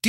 Do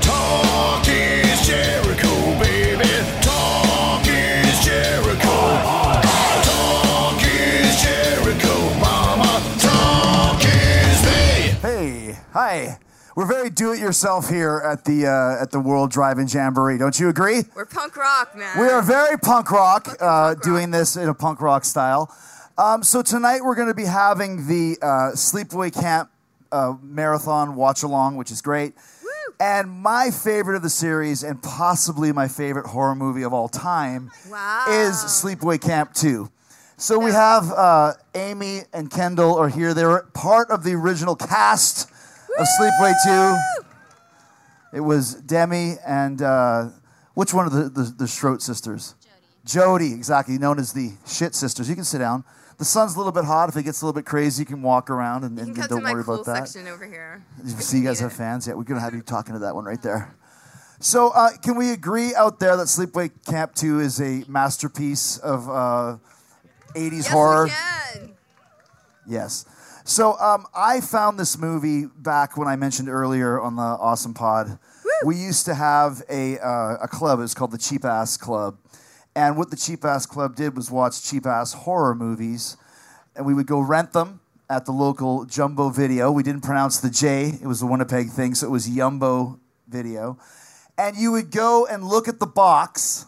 Talk is Jericho, baby. Talk is Jericho. Talk is Jericho, mama. Talk is me. Hey, hi. We're very do-it-yourself here at the World Drive-In Jamboree. Don't you agree? We're punk rock, man. We are very punk rock, doing this in a punk rock style. So tonight we're going to be having the Sleepaway Camp marathon watch-along, which is great. And my favorite of the series, and possibly my favorite horror movie of all time, is Sleepaway Camp 2. So we have Amy and Kendall are here. They were part of the original cast of Sleepaway 2. It was Demi and which one of the Schroet sisters? Jody, exactly, known as the Shit Sisters. You can sit down. The sun's a little bit hot. If it gets a little bit crazy, you can walk around and don't worry about that. You can come to my cool section over here. See, you guys have fans? Yeah, we're going to have you talking to that one right there. So can we agree out there that Sleepaway Camp 2 is a masterpiece of 80s horror? Yes, we can. Yes. So I found this movie back when I mentioned earlier on the Awesome Pod. Woo! We used to have a club. It was called the Cheap Ass Club. And what the Cheap Ass Club did was watch cheap ass horror movies, and we would go rent them at the local Yumbo Video. We didn't pronounce the J, it was the Winnipeg thing, so it was Yumbo Video. And you would go and look at the box,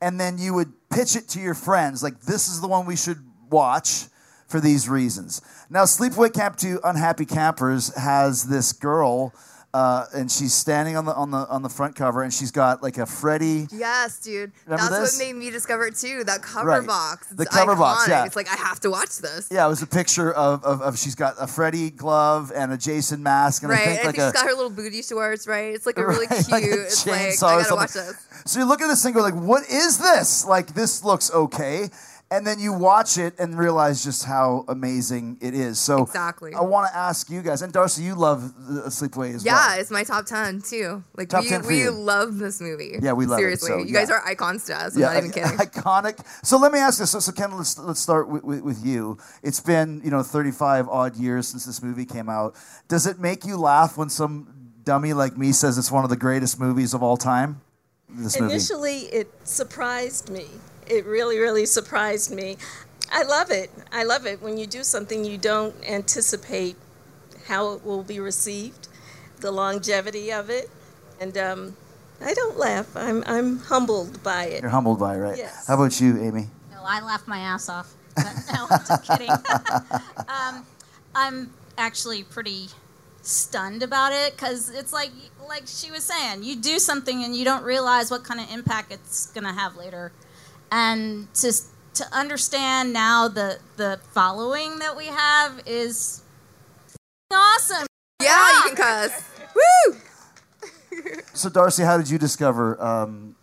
and then you would pitch it to your friends, like, this is the one we should watch for these reasons. Now, Sleepaway Camp 2 Unhappy Campers has this girl. And she's standing on the front cover, and she's got like a Freddy. Yes, dude. Remember That's what made me discover it too. That cover box. It's the cover iconic. Yeah. It's like, I have to watch this. Yeah, it was a picture of she's got a Freddy glove and a Jason mask, and I think she's got her little booty shorts. Right. It's like a really cute. Like a it's like I gotta watch this. So you look at this thing, go like, what is this? Like, this looks okay. And then you watch it and realize just how amazing it is. So exactly. I want to ask you guys, and Darcy, you love Sleepaway as well. Yeah, it's my top 10 too. Like, we love this movie. Yeah, we love it. Seriously, you guys are icons to us. I'm not even kidding. Iconic. So let me ask this. So Kendall, let's start with you. It's been 35 odd years since this movie came out. Does it make you laugh when some dummy like me says it's one of the greatest movies of all time? Initially, it surprised me. It really, really surprised me. I love it. I love it when you do something you don't anticipate how it will be received, the longevity of it, and I don't laugh. I'm humbled by it. You're humbled by it, right? Yes. How about you, Amy? No, I laugh my ass off. But no, I'm just kidding. I'm actually pretty stunned about it, because it's like she was saying, you do something and you don't realize what kind of impact it's gonna have later. And to understand now the following that we have is awesome. Yeah, you can cuss. Woo! So, Darcy, how did you discover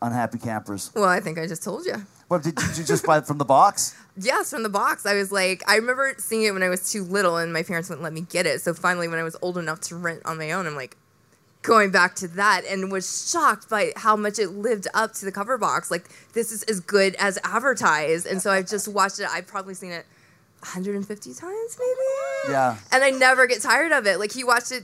Unhappy Campers? Well, I think I just told you. Well, did you just buy it from the box? Yes, from the box. I was like, I remember seeing it when I was too little, and my parents wouldn't let me get it. So finally, when I was old enough to rent on my own, I'm like, going back to that, and was shocked by how much it lived up to the cover box. Like, this is as good as advertised. And so I've just watched it. I've probably seen it 150 times, maybe. Yeah. And I never get tired of it. Like, he watched it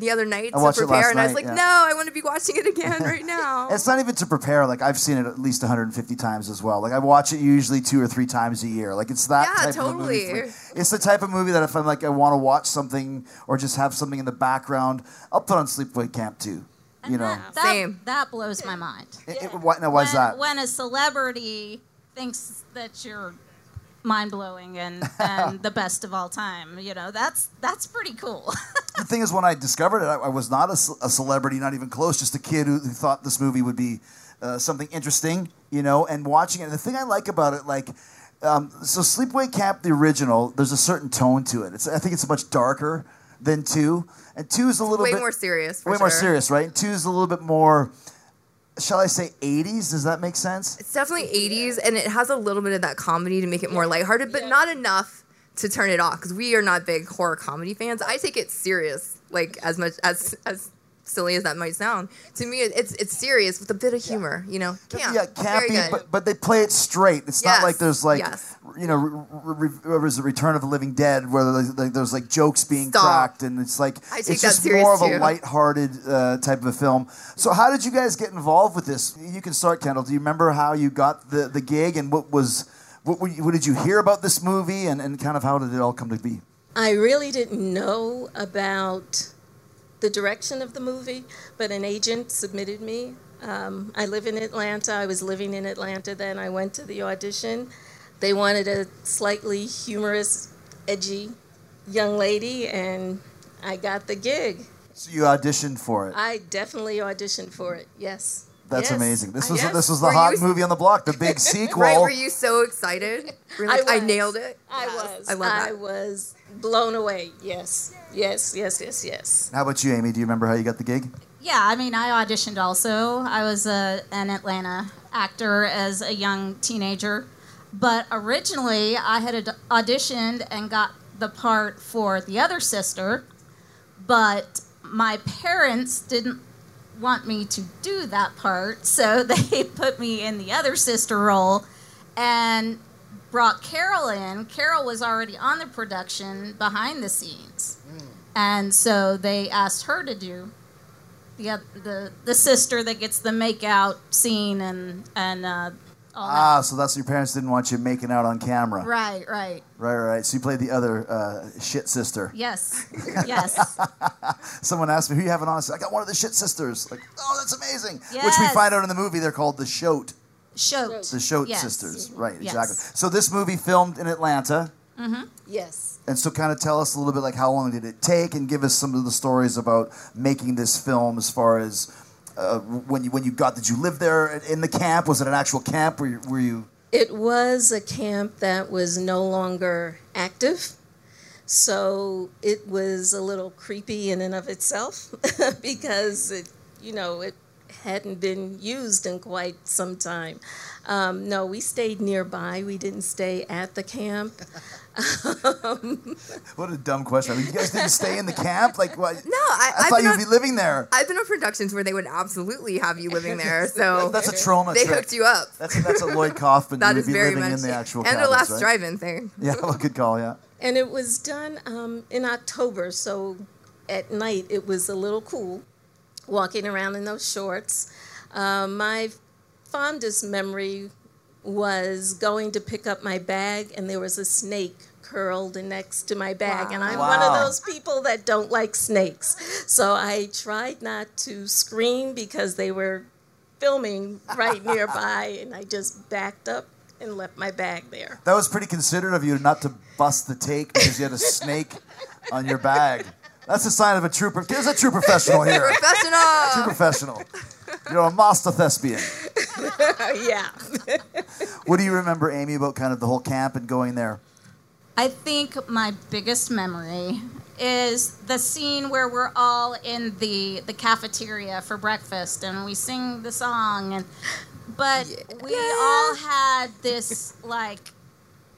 the other night to prepare, and I was like, no, I want to be watching it again right now. It's not even to prepare. Like, I've seen it at least 150 times as well. Like, I watch it usually 2 or 3 times a year. Like, it's that type of movie. It's the type of movie that if I'm like, I want to watch something or just have something in the background, I'll put on Sleepaway Camp 2. You know, that blows my mind. Why is that? When a celebrity thinks that you're mind-blowing and the best of all time, you know, that's pretty cool. The thing is, when I discovered it, I was not a celebrity, not even close, just a kid who thought this movie would be something interesting, you know, and watching it. And the thing I like about it, like, so Sleepaway Camp, the original, there's a certain tone to it. I think it's much darker than 2. And 2 is a little bit... Way more serious, for sure. Way more serious, right? And 2 is a little bit more... Shall I say 80s? Does that make sense? It's definitely 80s, and it has a little bit of that comedy to make it more lighthearted, but not enough to turn it off, because we are not big horror comedy fans. I take it serious, like, as much as silly as that might sound. To me, it's serious with a bit of humor, you know? Camp. Yeah, campy, but they play it straight. It's not like there's, like, you know, there was the Return of the Living Dead, where there's, like, jokes being cracked, and it's, like, it's just more of a lighthearted type of a film. So how did you guys get involved with this? You can start, Kendall. Do you remember how you got the gig, and what did you hear about this movie, and kind of how did it all come to be? I really didn't know about the direction of the movie, but an agent submitted me. I live in Atlanta. I was living in Atlanta then. I went to the audition. They wanted a slightly humorous, edgy young lady, and I got the gig. So you auditioned for it? I definitely auditioned for it, yes. That's amazing. This was the hot movie on the block, the big sequel. Right, were you so excited? Were you like, I nailed it? I was. I love that. I was blown away, yes. How about you, Amy? Do you remember how you got the gig? Yeah, I mean, I auditioned also. I was an Atlanta actor as a young teenager. But originally, I had auditioned and got the part for The Other Sister, but my parents didn't want me to do that part, so they put me in the Other Sister role and brought Carol in. Carol was already on the production behind the scenes, and so they asked her to do the sister that gets the make-out scene and so that's what your parents didn't want you making out on camera. Right. So you played the other shit sister. Yes. Someone asked me, who you having on? I said, I got one of the shit sisters. Like, oh, that's amazing. Yes. Which we find out in the movie, they're called the Shote. The Shote sisters. Right, exactly. So this movie filmed in Atlanta. Mm-hmm. Yes. And so kind of tell us a little bit, like, how long did it take, and give us some of the stories about making this film as far as... when you got, did you live there in the camp? Was it an actual camp? Were you? It was a camp that was no longer active, so it was a little creepy in and of itself because it hadn't been used in quite some time. No, we stayed nearby. We didn't stay at the camp. What a dumb question. I mean, you guys didn't stay in the camp? Like, what? No, I thought you'd be living there. I've been on productions where they would absolutely have you living there. So that's a trauma trick. They hooked you up. That's a Lloyd Kaufman. That is very much. In the actual and cabins, a last right? drive-in thing. Yeah, well, good call, yeah. And it was done in October, so at night it was a little cool walking around in those shorts. My fondest memory was going to pick up my bag, and there was a snake curled next to my bag. Wow. And I'm one of those people that don't like snakes. So I tried not to scream because they were filming right nearby, and I just backed up and left my bag there. That was pretty considerate of you not to bust the take because you had a snake on your bag. That's a sign of a true... There's a true professional here. Professional! True professional. You're a master thespian. Yeah. What do you remember, Amy, about kind of the whole camp and going there? I think my biggest memory is the scene where we're all in the cafeteria for breakfast, and we sing the song, we all had this, like,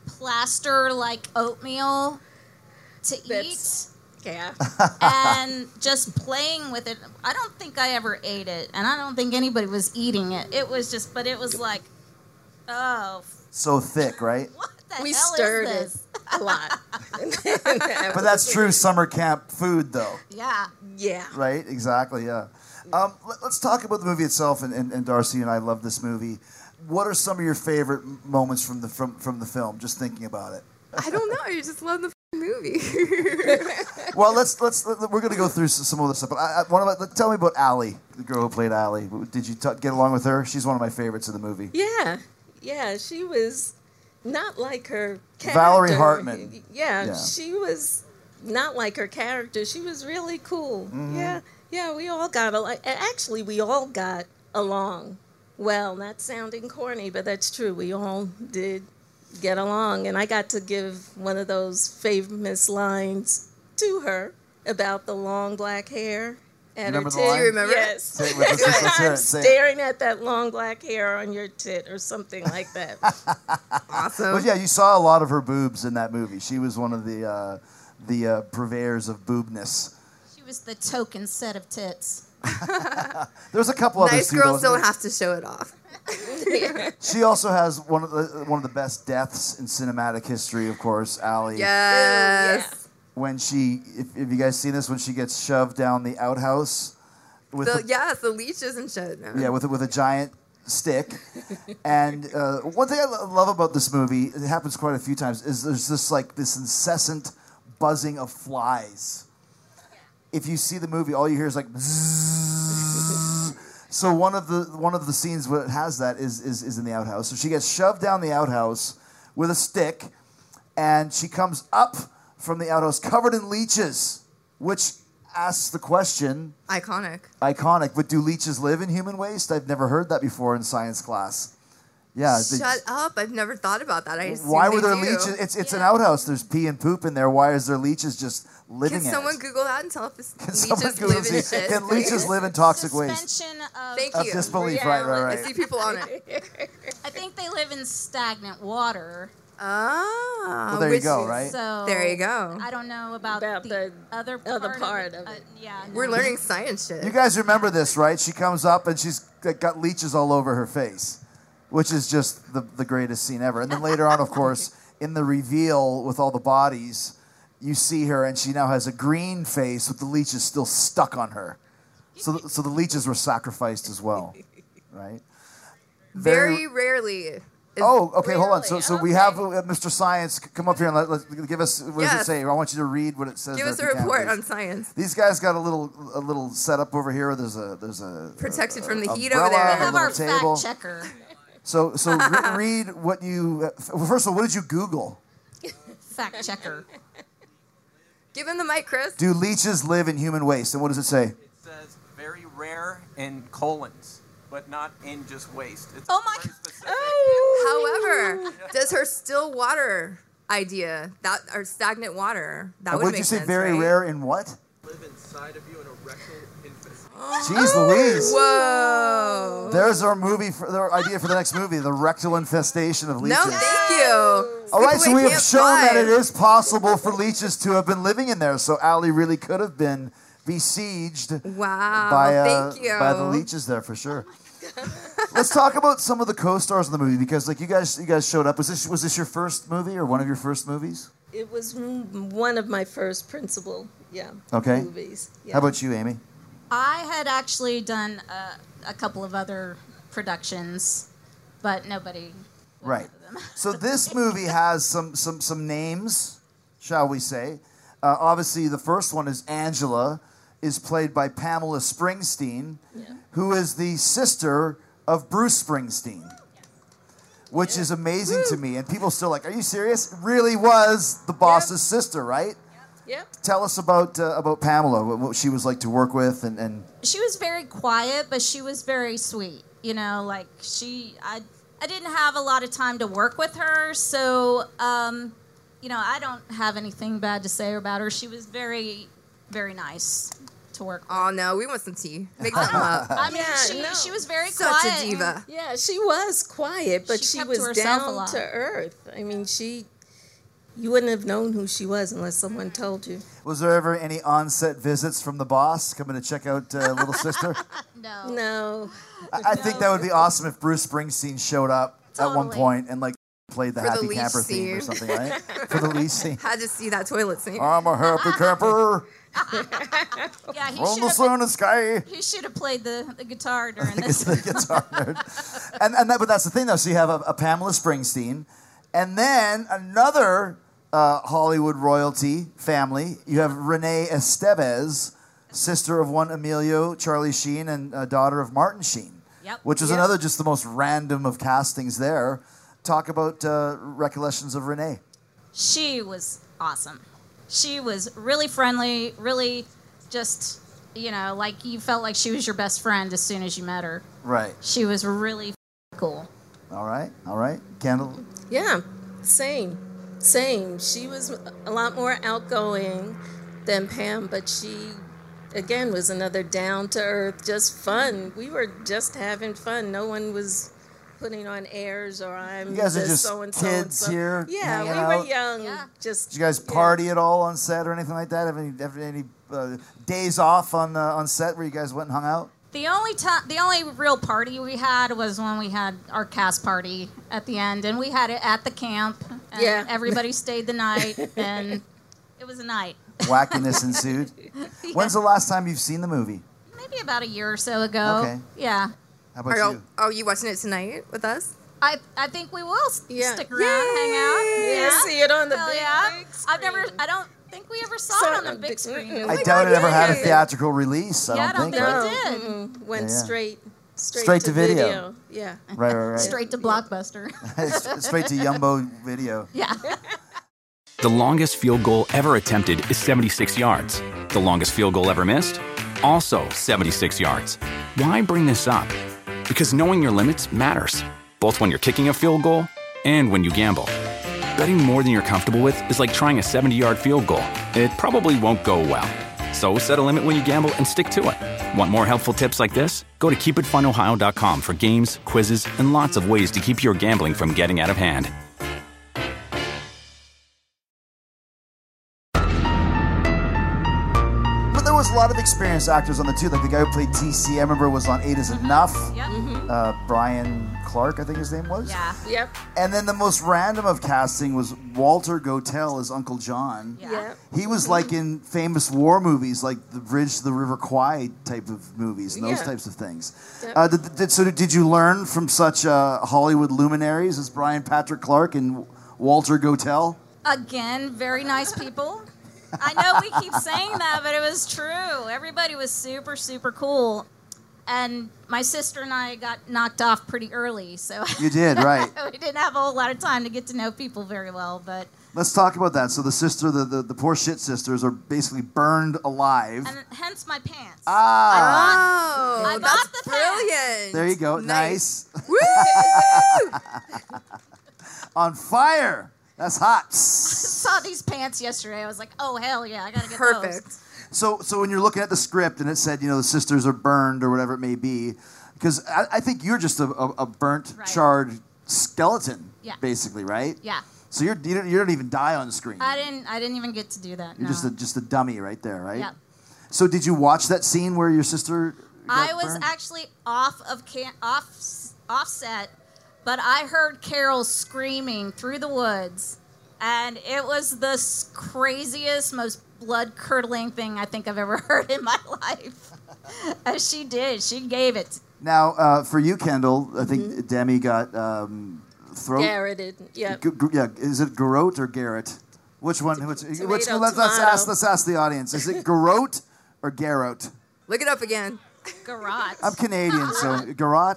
plaster, like, oatmeal to eat. Yeah. And just playing with it. I don't think I ever ate it, and I don't think anybody was eating it. It was just, but it was like, oh. So thick, right? What the hell is this? We stirred it. a lot. But that's true summer camp food, though. Yeah. Yeah. Right? Exactly, yeah. Let's talk about the movie itself, and Darcy and I love this movie. What are some of your favorite moments from the film, just thinking about it? I don't know. You just love the movie. Well, we're going to go through some of this stuff. But tell me about Allie, the girl who played Allie. Did you get along with her? She's one of my favorites of the movie. Yeah. Yeah, she was not like her character. Valerie Hartman. Yeah, she was not like her character. She was really cool. Mm-hmm. Yeah. Yeah, we all got along. Actually, we all got along. Well, that's sounding corny, but that's true. We all did get along. And I got to give one of those famous lines to her about the long black hair. And remember her tit. Do you remember? Yes. I'm staring at that long black hair on your tit or something like that. Awesome. Well, yeah, you saw a lot of her boobs in that movie. She was one of the purveyors of boobness. She was the token set of tits. There's a couple other nice girls don't have to show it off. She also has one of the best deaths in cinematic history, of course, Allie. Yes. When she, if you guys seen this, when she gets shoved down the outhouse with the leech isn't shoved now. Yeah, with a giant stick. And one thing I love about this movie, it happens quite a few times, is there's this incessant buzzing of flies. If you see the movie, all you hear is zzzz. So one of the scenes where it has that is in the outhouse. So she gets shoved down the outhouse with a stick, and she comes up from the outhouse covered in leeches, which asks the question. Iconic. But do leeches live in human waste? I've never heard that before in science class. Yeah. Shut up! I've never thought about that. Why were there leeches? It's an outhouse. There's pee and poop in there. Why is there leeches just living in it? Can someone Google that and tell if leeches live in shit? Can leeches live in toxic waste? Suspension of disbelief. Yeah. Right. I see people on it. I think they live in stagnant water. Oh. Well, there you go, right? So there you go. I don't know about the other part of it. Yeah. We're learning science shit. You guys remember this, right? She comes up and she's got leeches all over her face. Which is just the greatest scene ever. And then later on, of course, in the reveal with all the bodies, you see her, and she now has a green face with the leeches still stuck on her. So the leeches were sacrificed as well, right? Very rarely. Oh, okay, hold on. So we have Mr. Science come up here and let's give us, what does it say? I want you to read what it says. Give us a report on science. These guys got a little setup over here. There's a protected from the heat over there. We have our fact checker. So read what you... First of all, what did you Google? Fact checker. Give him the mic, Chris. Do leeches live in human waste? And what does it say? It says very rare in colons, but not in just waste. It's very specific. Oh. However, does her still water idea, that or stagnant water, that would make sense, right? What did you say, very rare in what? Live inside of you in a rectal infancy. Jeez Louise. Whoa. There's our movie, our idea for the next movie, the rectal infestation of leeches. No, thank you. All right, so we have shown that it is possible for leeches to have been living in there. So Allie really could have been besieged by the leeches there for sure. Let's talk about some of the co-stars in the movie because you guys showed up. Was this your first movie or one of your first movies? It was one of my first principal movies. Yeah. How about you, Amy? I had actually done a couple of other productions, but nobody. Right. So this movie has some names, shall we say? Obviously, the first one is Angela, is played by Pamela Springsteen, who is the sister of Bruce Springsteen. Which is amazing to me. And people still are you serious? Really was the boss's sister, right? Yep. Tell us about Pamela, what she was like to work with. And she was very quiet, but she was very sweet. You know, I didn't have a lot of time to work with her. So, I don't have anything bad to say about her. She was very, very nice to work with. Oh, no, we want some tea. Make them up. I mean, she was very quiet. Such a diva. Yeah, she was quiet, but she was down to earth. I mean, you wouldn't have known who she was unless someone told you. Was there ever any on-set visits from the boss coming to check out Little Sister? No. No. I think that would be awesome if Bruce Springsteen showed up at one point and played the happy camper theme or something, right? For the least scene. Had to see that toilet scene. I'm a happy camper. Yeah, he should have. He should have played the guitar during this. But that's the thing, though. So you have a Pamela Springsteen, and then another Hollywood royalty family. You have Renee Estevez, sister of one Emilio, Charlie Sheen, and daughter of Martin Sheen. Yep. Which is another just the most random of castings there. Talk about recollections of Renee. She was awesome. She was really friendly, really just, you know, like you felt like she was your best friend as soon as you met her. Right. She was really cool. All right. All right. Kendall? Yeah. Same. She was a lot more outgoing than Pam, but she, again, was another down-to-earth, just fun. We were just having fun. No one was putting on airs, or I'm you guys are just so and so kids and so. Here. Yeah, we out. Were young. Yeah. Just did you guys party at all on set or anything like that? Have any days off on set where you guys went and hung out? The only real party we had was when we had our cast party at the end, and we had it at the camp. And everybody stayed the night, and it was a night. Wackiness ensued. Yeah. When's the last time you've seen the movie? Maybe about a year or so ago. Okay. Yeah. How about you? Are you watching it tonight with us? I think we will stick around, hang out. Yeah. See it on the big screen. I don't think we ever saw it on the big screen. I doubt it ever had a theatrical release. I don't think it did. Mm-hmm. Went straight to video. Yeah. Right. Straight to Blockbuster. Straight to Yumbo Video. Yeah. The longest field goal ever attempted is 76 yards. The longest field goal ever missed? Also 76 yards. Why bring this up? Because knowing your limits matters, both when you're kicking a field goal and when you gamble. Betting more than you're comfortable with is like trying a 70-yard field goal. It probably won't go well. So set a limit when you gamble and stick to it. Want more helpful tips like this? Go to KeepItFunOhio.com for games, quizzes, and lots of ways to keep your gambling from getting out of hand. A lot of experienced actors on the two, like the guy who played TC, I remember, was on Eight Is Enough. Yep. Brian Clark, I think his name was. Yeah. Yep. And then the most random of casting was Walter Gotell as Uncle John. Yeah. Yep. He was like in famous war movies, like the Bridge to the River Kwai type of movies and those types of things. Yep. So did you learn from such Hollywood luminaries as Brian Patrick Clark and Walter Gotell? Again, very nice people. I know we keep saying that, but it was true. Everybody was super, super cool. And my sister and I got knocked off pretty early. So you did, right. We didn't have a whole lot of time to get to know people very well. But let's talk about that. So the sister, the poor shit sisters are basically burned alive. And hence my pants. Ah. I bought the brilliant. Pants. There you go. Nice. Woo! On fire. That's hot. I saw these pants yesterday. I was like, oh, hell yeah, I got to get those. Perfect. So when you're looking at the script and it said, you know, the sisters are burned or whatever it may be, because I think you're just a burnt, charred skeleton, basically, right? Yeah. So you don't even die on screen. I didn't even get to do that, You're just a dummy right there, right? Yeah. So did you watch that scene where your sister got burned? Actually off set. But I heard Carol screaming through the woods, and it was the craziest, most blood-curdling thing I think I've ever heard in my life. As she did. She gave it. Now, for you, Kendall, I think Demi got throat... Garroted, yeah. Is it Garrote or Garrett? Which one? Let's ask the audience. Is it Garrote or Garrote? Look it up again. Garrote. I'm Canadian, so garrote.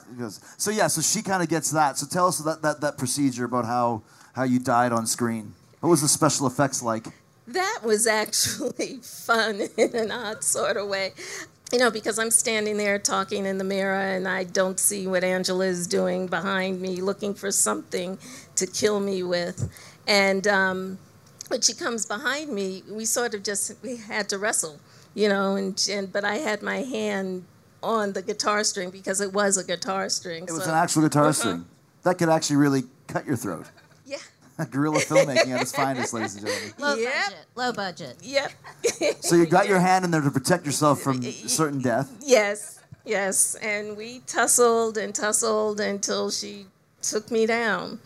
So yeah, so she kind of gets that. So tell us that procedure about how you died on screen. What was the special effects like? That was actually fun in an odd sort of way. You know, because I'm standing there talking in the mirror and I don't see what Angela is doing behind me looking for something to kill me with. And when she comes behind me, we had to wrestle, you know, but I had my hand on the guitar string because it was a guitar string. It was an actual guitar string. That could actually really cut your throat. Yeah. Guerrilla filmmaking at its finest, ladies and gentlemen. Low budget. Yep. So you got your hand in there to protect yourself from certain death. Yes. And we tussled until she took me down.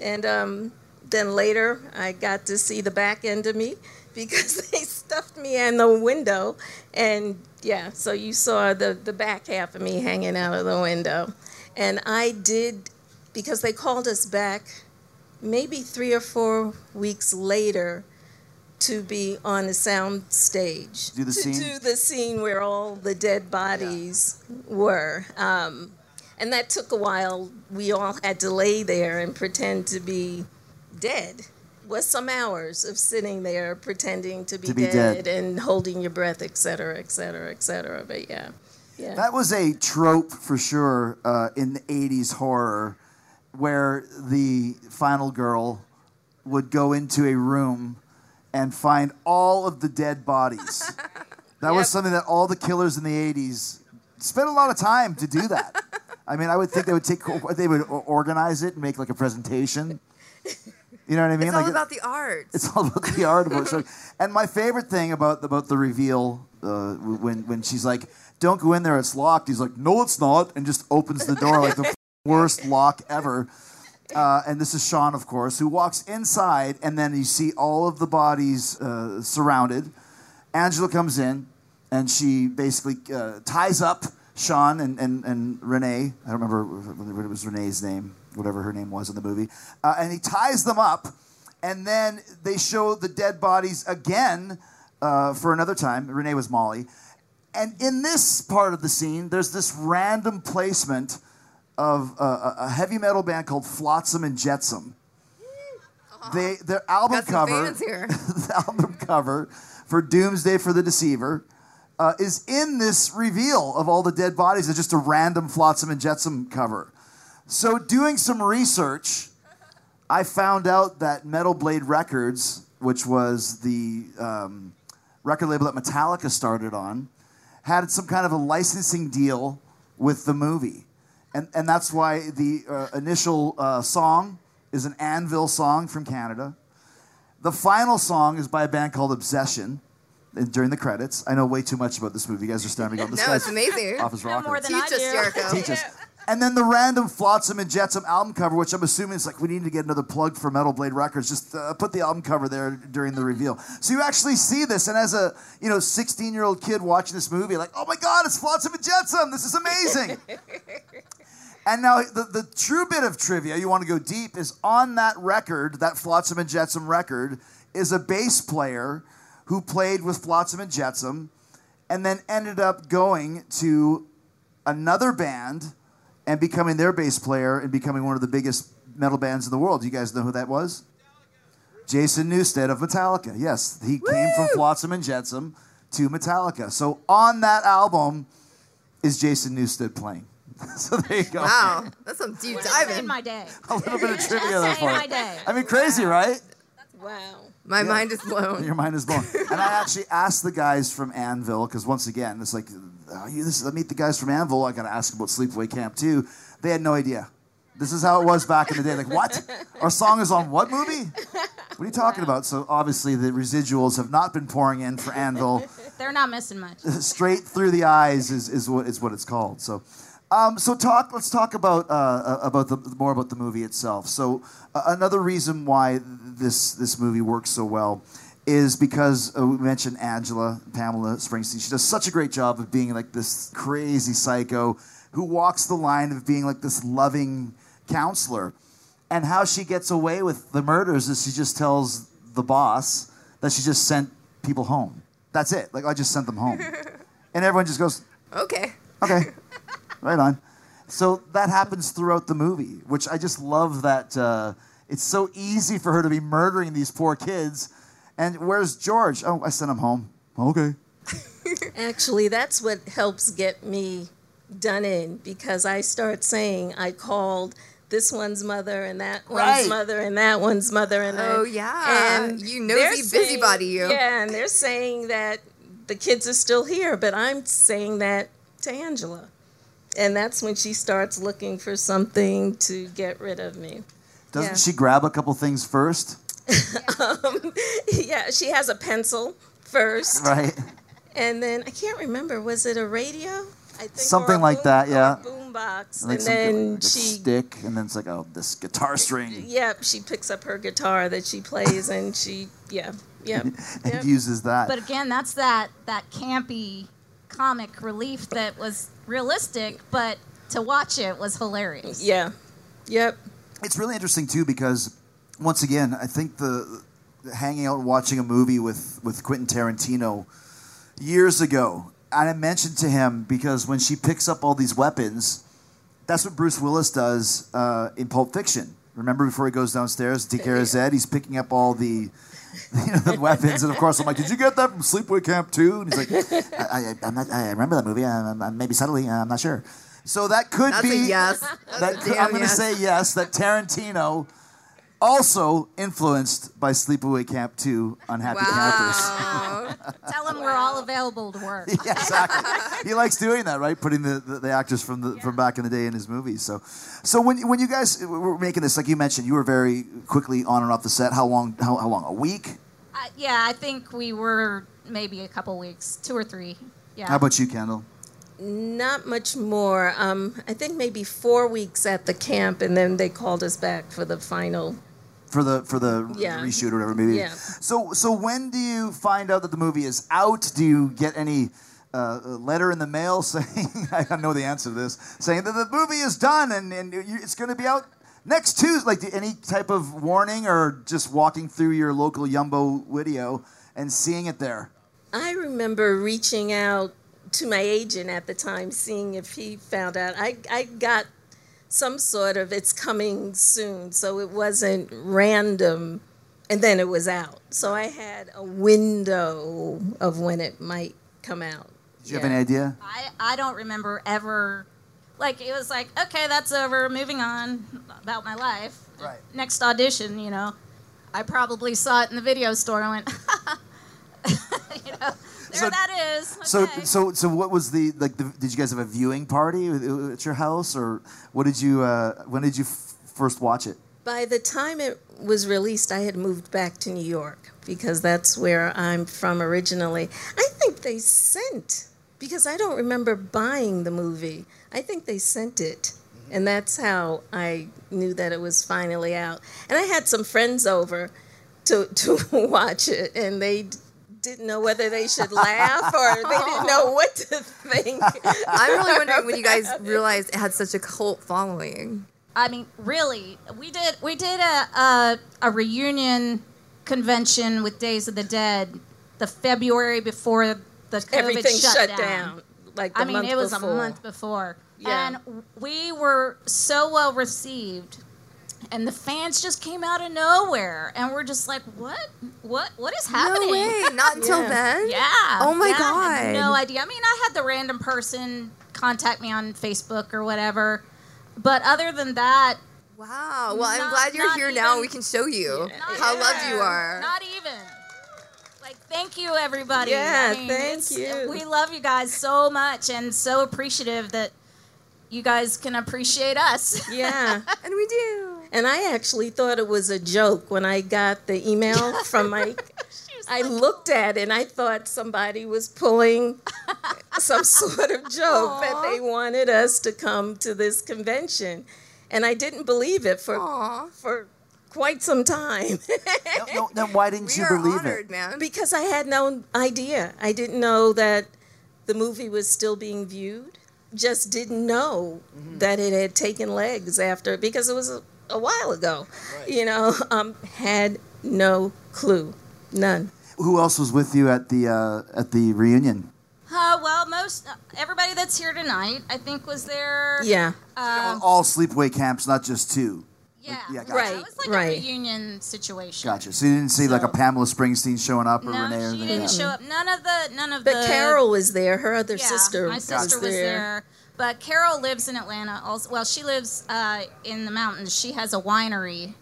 And then later, I got to see the back end of me because they stuffed me in the window. And yeah, so you saw the back half of me hanging out of the window. And I did, because they called us back maybe 3 or 4 weeks later to be on a sound stage. Do the scene? To do the scene where all the dead bodies were. And that took a while. We all had to lay there and pretend to be dead. Was some hours of sitting there pretending to be dead and holding your breath, et cetera, et cetera, et cetera. But yeah. That was a trope for sure in the 80s horror, where the final girl would go into a room and find all of the dead bodies. That was something that all the killers in the 80s spent a lot of time to do that. I mean, I would think they would organize it and make like a presentation. You know what I mean? It's all about the art. It's all about the art. And my favorite thing about the reveal when she's like, "Don't go in there, it's locked." He's like, "No, it's not," and just opens the door like the worst lock ever. And this is Sean, of course, who walks inside, and then you see all of the bodies surrounded. Angela comes in, and she basically ties up Sean and Renee. I don't remember when it was Renee's name, whatever her name was in the movie. And he ties them up, and then they show the dead bodies again for another time. Renee was Molly. And in this part of the scene, there's this random placement of a heavy metal band called Flotsam and Jetsam. Their album cover, the album cover for Doomsday for the Deceiver, is in this reveal of all the dead bodies. It's just a random Flotsam and Jetsam cover. So doing some research, I found out that Metal Blade Records, which was the record label that Metallica started on, had some kind of a licensing deal with the movie. And that's why the initial song is an Anvil song from Canada. The final song is by a band called Obsession. During the credits, I know way too much about this movie. You guys are staring on this. No, it's amazing. Office rocker. No more than I do. Teach us. And then the random Flotsam and Jetsam album cover, which I'm assuming is like, we need to get another plug for Metal Blade Records. Just put the album cover there during the reveal. So you actually see this, and as a 16-year-old kid watching this movie, like, oh my God, it's Flotsam and Jetsam. This is amazing. And now the true bit of trivia, you want to go deep, is on that record, that Flotsam and Jetsam record, is a bass player who played with Flotsam and Jetsam and then ended up going to another band and becoming their bass player and becoming one of the biggest metal bands in the world. Do you guys know who that was? Metallica. Jason Newsted of Metallica. Yes, he came from Flotsam and Jetsam to Metallica. So on that album is Jason Newsted playing. So there you go. Wow, that's some deep diving. Saved my day. A little bit of trivia there for you. I mean, crazy, right? Wow. My mind is blown. Your mind is blown. And I actually asked the guys from Anvil, because once again, it's like, I meet the guys from Anvil, I got to ask about Sleepaway Camp 2. They had no idea. This is how it was back in the day. Like, what? Our song is on what movie? What are you talking about? So obviously the residuals have not been pouring in for Anvil. They're not missing much. Straight Through the Eyes is what it's called. So. Let's talk about the movie itself. So another reason why this movie works so well is because we mentioned Angela, Pamela Springsteen. She does such a great job of being like this crazy psycho who walks the line of being like this loving counselor. And how she gets away with the murders is she just tells the boss that she just sent people home. That's it. Like, I just sent them home. And everyone just goes, okay. Okay. Right on. So that happens throughout the movie, which I just love that it's so easy for her to be murdering these poor kids. And where's George? Oh, I sent him home. Okay. Actually, that's what helps get me done in, because I start saying I called this one's mother and that one's mother and that one's mother. And and you nosy busybody you. Yeah, and they're saying that the kids are still here, but I'm saying that to Angela. And that's when she starts looking for something to get rid of me. Doesn't she grab a couple things first? She has a pencil first. Right. And then, I can't remember, was it a radio? I think something like that, yeah. Boom boombox, and then like she stick, and then it's like, oh, this guitar string. Yep, she picks up her guitar that she plays, and she and uses that. But again, that's that campy comic relief that was realistic, but to watch it was hilarious. Yeah, yep. It's really interesting too, because once again, I think the hanging out and watching a movie with Quentin Tarantino years ago. And I mentioned to him, because when she picks up all these weapons, that's what Bruce Willis does in Pulp Fiction. Remember, before he goes downstairs to take care of his head, he's picking up all the, the weapons. And of course, I'm like, did you get that from Sleepaway Camp 2? And he's like, I remember that movie. Maybe subtly, I'm not sure. So that could be. That's a yes. I'm going to say yes, that Tarantino also influenced by Sleepaway Camp 2 on Happy Campers. Tell him we're all available to work. Yeah, exactly. He likes doing that, right? Putting the actors from back in the day in his movies. So when you guys were making this, like you mentioned, you were very quickly on and off the set. How long? A week? Yeah, I think we were maybe a couple weeks, 2 or 3. Yeah. How about you, Kendall? Not much more. I think maybe 4 weeks at the camp, and then they called us back for the final. For the reshoot or whatever, maybe. Yeah. So when do you find out that the movie is out? Do you get any letter in the mail saying, I don't know the answer to this, saying that the movie is done and it's going to be out next Tuesday? Like any type of warning, or just walking through your local Yumbo Video and seeing it there? I remember reaching out to my agent at the time, seeing if he found out. I got some sort of, it's coming soon, so it wasn't random, and then it was out. So I had a window of when it might come out. Did you have an idea? I don't remember ever, it was like, okay, that's over, moving on about my life. Right. Next audition, I probably saw it in the video store and went, there that is. Okay. So what was the did you guys have a viewing party at your house, or what did you? When did you first watch it? By the time it was released, I had moved back to New York, because that's where I'm from originally. I think they sent, because I don't remember buying the movie. I think they sent it, and that's how I knew that it was finally out. And I had some friends over to watch it, and they didn't know whether they should laugh, or they didn't know what to think. I'm really wondering when you guys realized it had such a cult following. I mean, really, we did a reunion convention with Days of the Dead the February before the COVID everything shut down. It was a month before, and we were so well received. And the fans just came out of nowhere, and we're just like, what is happening? No way! Not until then. Yeah. Oh my god. I had no idea. I mean, I had the random person contact me on Facebook or whatever, but other than that. Wow. Well, I'm glad you're here now, and we can show you how loved you are. Not even. Thank you, everybody. Yeah. Thank you. We love you guys so much, and so appreciative that you guys can appreciate us. Yeah. And we do. And I actually thought it was a joke when I got the email from Mike. I looked at it, and I thought somebody was pulling some sort of joke that they wanted us to come to this convention. And I didn't believe it for quite some time. No, then why didn't you believe it? Man. Because I had no idea. I didn't know that the movie was still being viewed. Just didn't know that it had taken legs after, because it was a while ago, right. Had no clue, none. Who else was with you at the reunion? Well, everybody that's here tonight, I think, was there. Yeah. All Sleepaway Camps, not just 2. Yeah. Gotcha. Right. It was a reunion situation. Gotcha. So you didn't see a Pamela Springsteen showing up, or Renee, or anything. No, she didn't show up. None of the. But Carol was there. Her other sister. My sister was there. But Carol lives in Atlanta. Also, well, she lives in the mountains. She has a winery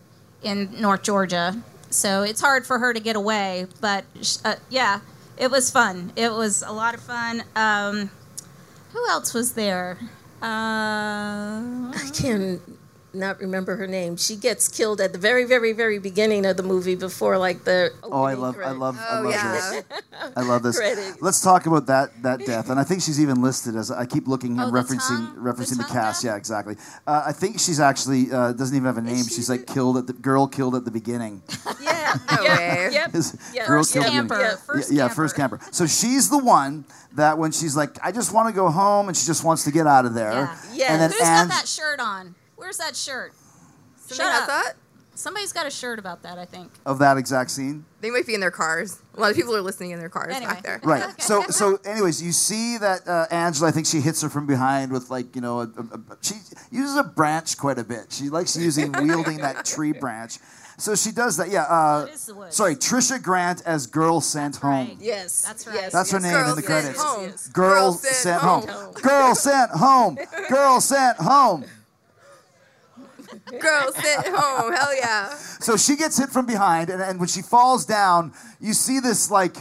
in North Georgia, so it's hard for her to get away. But it was fun. It was a lot of fun. Who else was there? I can't not remember her name. She gets killed at the very, very, very beginning of the movie before like the opening credits. I love this. I love this. Let's talk about that death. And I think she's even listed as I keep looking and referencing the cast. Death? Yeah, exactly. I think she's actually doesn't even have a name. She's like killed at the beginning. Yeah. No way. Yep. First camper. So she's the one that when she's like, I just want to go home, and she just wants to get out of there. Yeah. And then who's got that shirt on? Where's that shirt? Shut up. Somebody's got a shirt about that, I think. Of that exact scene? They might be in their cars. A lot of people are listening in their cars back there. Right. Okay. So anyways, you see that Angela, I think she hits her from behind with like, you know, she uses a branch quite a bit. She likes wielding that tree branch. So she does that, yeah. Sorry, Trisha Grant as Girl Sent Home. Yes, that's right. Yes. That's her name in the credits. Yes. Girl Sent Home. Girl Sent Home. Girl Sent Home. Girl Sent Home. Hell yeah. So she gets hit from behind, and when she falls down, you see this like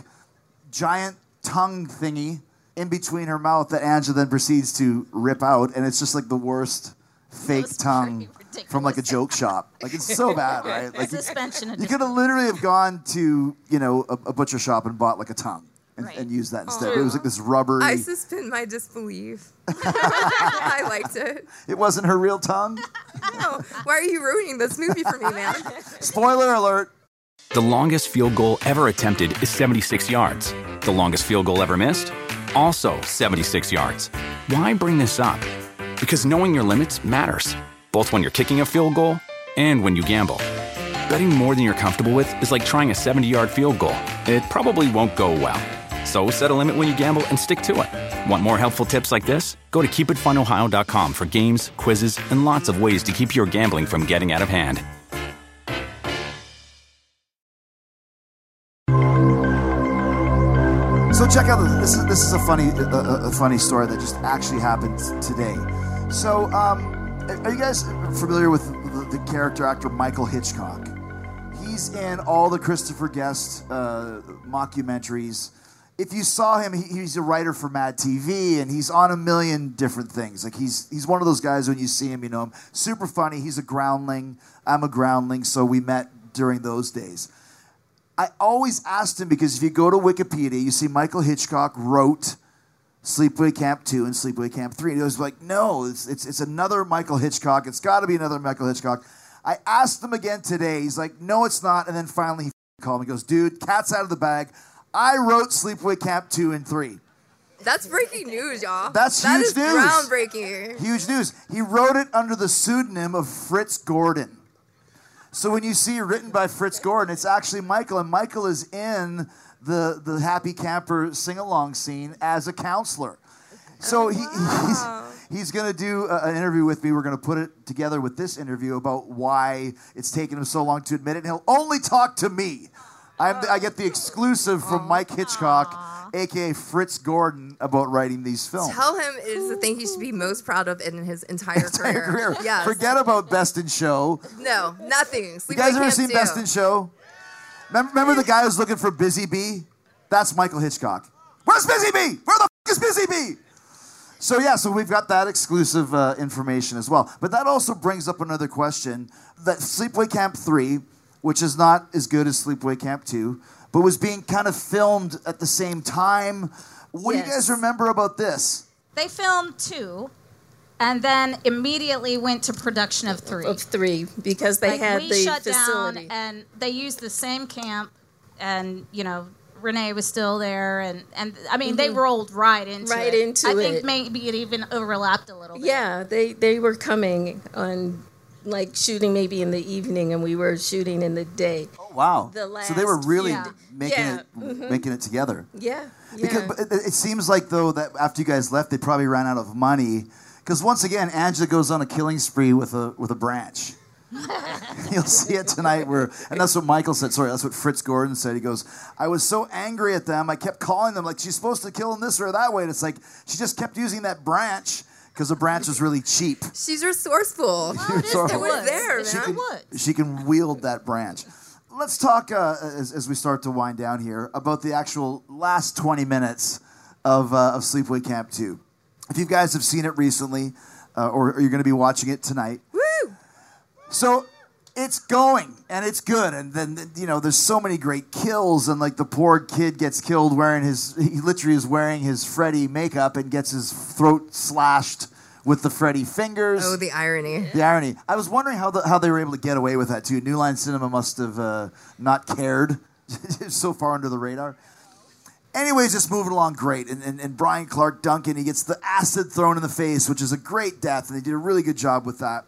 giant tongue thingy in between her mouth that Angela then proceeds to rip out, and it's just like the worst fake tongue. From like a joke shop. Like it's so bad, right? Like you could have literally gone to, you know, a butcher shop and bought like a tongue and used that instead. But it was like this rubbery. I suspend my disbelief. I liked it. It wasn't her real tongue? No. Why are you ruining this movie for me, man? Spoiler alert. The longest field goal ever attempted is 76 yards. The longest field goal ever missed? Also 76 yards. Why bring this up? Because knowing your limits matters. Both when you're kicking a field goal and when you gamble. Betting more than you're comfortable with is like trying a 70-yard field goal. It probably won't go well. So set a limit when you gamble and stick to it. Want more helpful tips like this? Go to KeepItFunOhio.com for games, quizzes, and lots of ways to keep your gambling from getting out of hand. So check out this is a funny story that just actually happened today. So are you guys familiar with the character actor Michael Hitchcock? He's in all the Christopher Guest mockumentaries. If you saw him, he's a writer for Mad TV, and he's on a million different things. Like he's one of those guys when you see him, you know him. Super funny. He's a groundling. I'm a groundling, so we met during those days. I always asked him because if you go to Wikipedia, you see Michael Hitchcock wrote Sleepaway Camp 2 and Sleepaway Camp 3. And he was like, no, it's another Michael Hitchcock. It's got to be another Michael Hitchcock. I asked him again today. He's like, no, it's not. And then finally he called me and goes, dude, cat's out of the bag. I wrote Sleepaway Camp 2 and 3. That's breaking news, y'all. That is huge news. Groundbreaking. Huge news. He wrote it under the pseudonym of Fritz Gordon. So when you see written by Fritz Gordon, it's actually Michael. And Michael is in the Happy Camper sing-along scene as a counselor. So he's going to do an interview with me. We're going to put it together with this interview about why it's taken him so long to admit it. And he'll only talk to me. I get the exclusive from Mike Hitchcock, a.k.a. Fritz Gordon, about writing these films. Tell him it is the thing he should be most proud of in his entire career. Yes. Forget about Best in Show. No, nothing. You guys ever seen Best in Show? Remember the guy who's looking for Busy Bee? That's Michael Hitchcock. Where's Busy Bee? Where the f*** is Busy Bee? So yeah, so we've got that exclusive information as well. But that also brings up another question, that Sleepaway Camp 3, which is not as good as Sleepaway Camp 2, but was being kind of filmed at the same time. What do you guys remember about this? They filmed 2. And then immediately went to production of 3. Of 3, because they had the facility. We shut down, and they used the same camp, and, you know, Renee was still there, and I mean, they rolled right into it. I think maybe it even overlapped a little bit. Yeah, they were coming on, like, shooting maybe in the evening, and we were shooting in the day. Oh, wow. So they were really making it together. Yeah. Because it seems like, though, that after you guys left, they probably ran out of money. Because once again, Angela goes on a killing spree with a branch. You'll see it tonight. And that's what Michael said. Sorry, that's what Fritz Gordon said. He goes, I was so angry at them. I kept calling them like she's supposed to kill them this or that way. And it's like she just kept using that branch because the branch was really cheap. She's resourceful. Well, it was there, man. She can wield that branch. Let's talk as we start to wind down here about the actual last 20 minutes of Sleepaway Camp 2. If you guys have seen it recently, or you're going to be watching it tonight, Woo! So it's going, and it's good. And then, you know, there's so many great kills, and, like, the poor kid gets killed wearing his... He literally is wearing his Freddy makeup and gets his throat slashed with the Freddy fingers. Oh, the irony. The irony. I was wondering how they were able to get away with that, too. New Line Cinema must have not cared. So far under the radar. Anyways, it's moving along great. And Brian Clark Duncan, he gets the acid thrown in the face, which is a great death, and they did a really good job with that.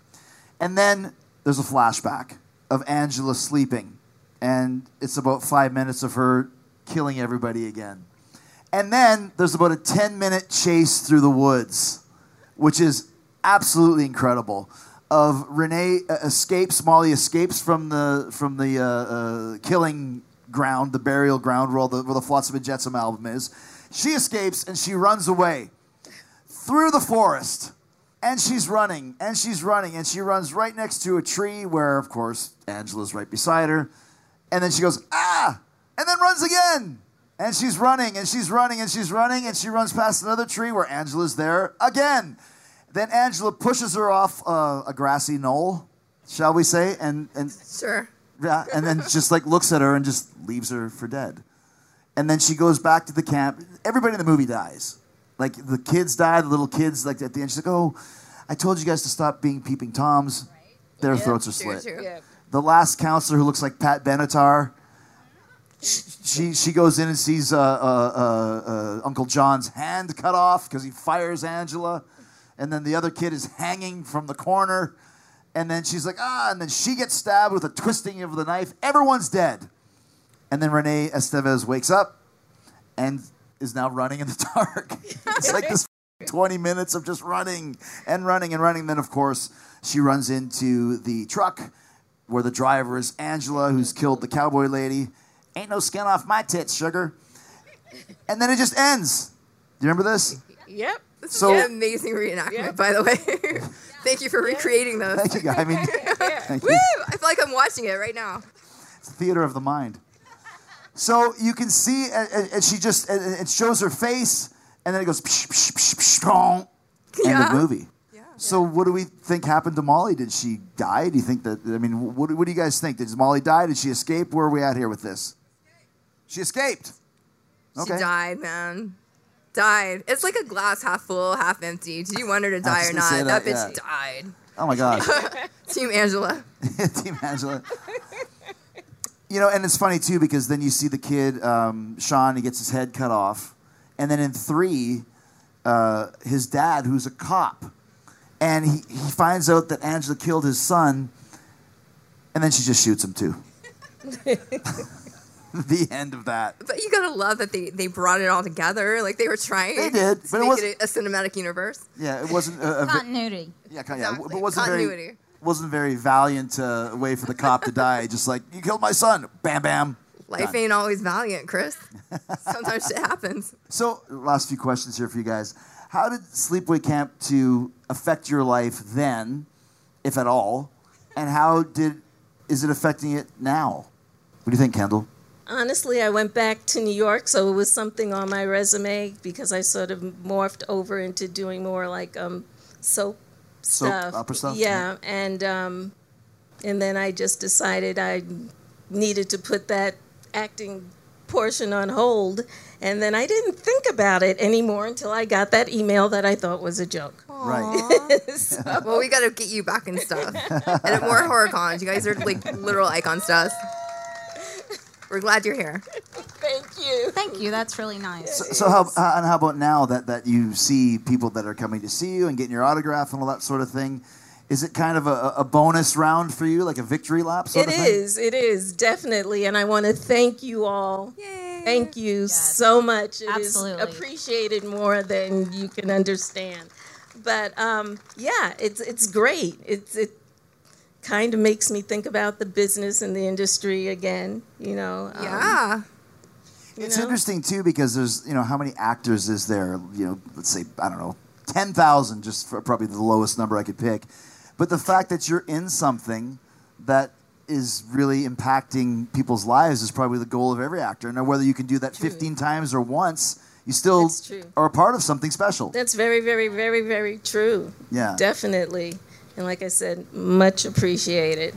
And then there's a flashback of Angela sleeping, and it's about 5 minutes of her killing everybody again. And then there's about a 10-minute chase through the woods, which is absolutely incredible. Of Renee escapes, Molly escapes from the killing ground, the burial ground where the Flotsam and Jetsam album is. She escapes and she runs away through the forest. And she's running, and she's running, and she runs right next to a tree where, of course, Angela's right beside her. And then she goes, ah, and then runs again. And she's running, and she's running, and she's running, and she runs past another tree where Angela's there again. Then Angela pushes her off a grassy knoll, shall we say? And sure. Yeah, and then just, like, looks at her and just leaves her for dead. And then she goes back to the camp. Everybody in the movie dies. Like, the kids died, the little kids, like, at the end, she's like, oh, I told you guys to stop being peeping toms. Right. Their throats are slit. Yep. The last counselor, who looks like Pat Benatar, she goes in and sees Uncle John's hand cut off because he fires Angela. And then the other kid is hanging from the corner. And then she's like, ah, and then she gets stabbed with a twisting of the knife. Everyone's dead. And then Renee Estevez wakes up and is now running in the dark. It's like this 20 minutes of just running and running and running. Then, of course, she runs into the truck where the driver is Angela, who's killed the cowboy lady. Ain't no skin off my tits, sugar. And then it just ends. Do you remember this? Yep. This is an amazing reenactment, by the way. Thank you for recreating those. Thank you, guys. I mean, thank you. Woo! I feel like I'm watching it right now. It's the theater of the mind. So you can see, and she just, it shows her face, and then it goes, psh, psh, psh, psh, psh, end of movie. Yeah. So what do we think happened to Molly? Did she die? Do you think that, I mean, what do you guys think? Did Molly die? Did she escape? Where are we at here with this? She escaped. Okay. She died, man. Died. It's like a glass half full, half empty. Did you want her to die or not? That bitch died. Oh, my gosh. Team Angela. Team Angela. You know, and it's funny, too, because then you see the kid, Sean, he gets his head cut off. And then in 3, his dad, who's a cop, and he finds out that Angela killed his son, and then she just shoots him, too. The end of that. But you gotta love that they brought it all together. Like, they were trying to make it a cinematic universe. Yeah, it wasn't... continuity. Yeah, exactly. But wasn't continuity. Wasn't very valiant way for the cop to die. Just like, you killed my son. Bam, bam. Life ain't always valiant, Chris. Sometimes shit happens. So, last few questions here for you guys. How did Sleepaway Camp 2 affect your life then, if at all? And how is it affecting it now? What do you think, Kendall? Honestly, I went back to New York, so it was something on my resume because I sort of morphed over into doing more like soap. Stuff. Opera stuff? Yeah, and then I just decided I needed to put that acting portion on hold, and then I didn't think about it anymore until I got that email that I thought was a joke. Right. So. Well, we got to get you back in stuff. And at more horror cons, you guys are like literal icons to us. We're glad you're here. Thank you. Thank you. That's really nice. So how about now that you see people that are coming to see you and getting your autograph and all that sort of thing? Is it kind of a bonus round for you, like a victory lap sort of thing? It is. It is, definitely. And I want to thank you all. Yay. Thank you so much. It is appreciated more than you can understand. But, yeah, it's great. It kind of makes me think about the business and the industry again, you know. It's interesting, too, because there's, you know, how many actors is there? You know, let's say, I don't know, 10,000, just for probably the lowest number I could pick. But the fact that you're in something that is really impacting people's lives is probably the goal of every actor. Now, whether you can do that 15 times or once, you still are a part of something special. That's very, very, very, very true. Yeah. Definitely. And like I said, much appreciated.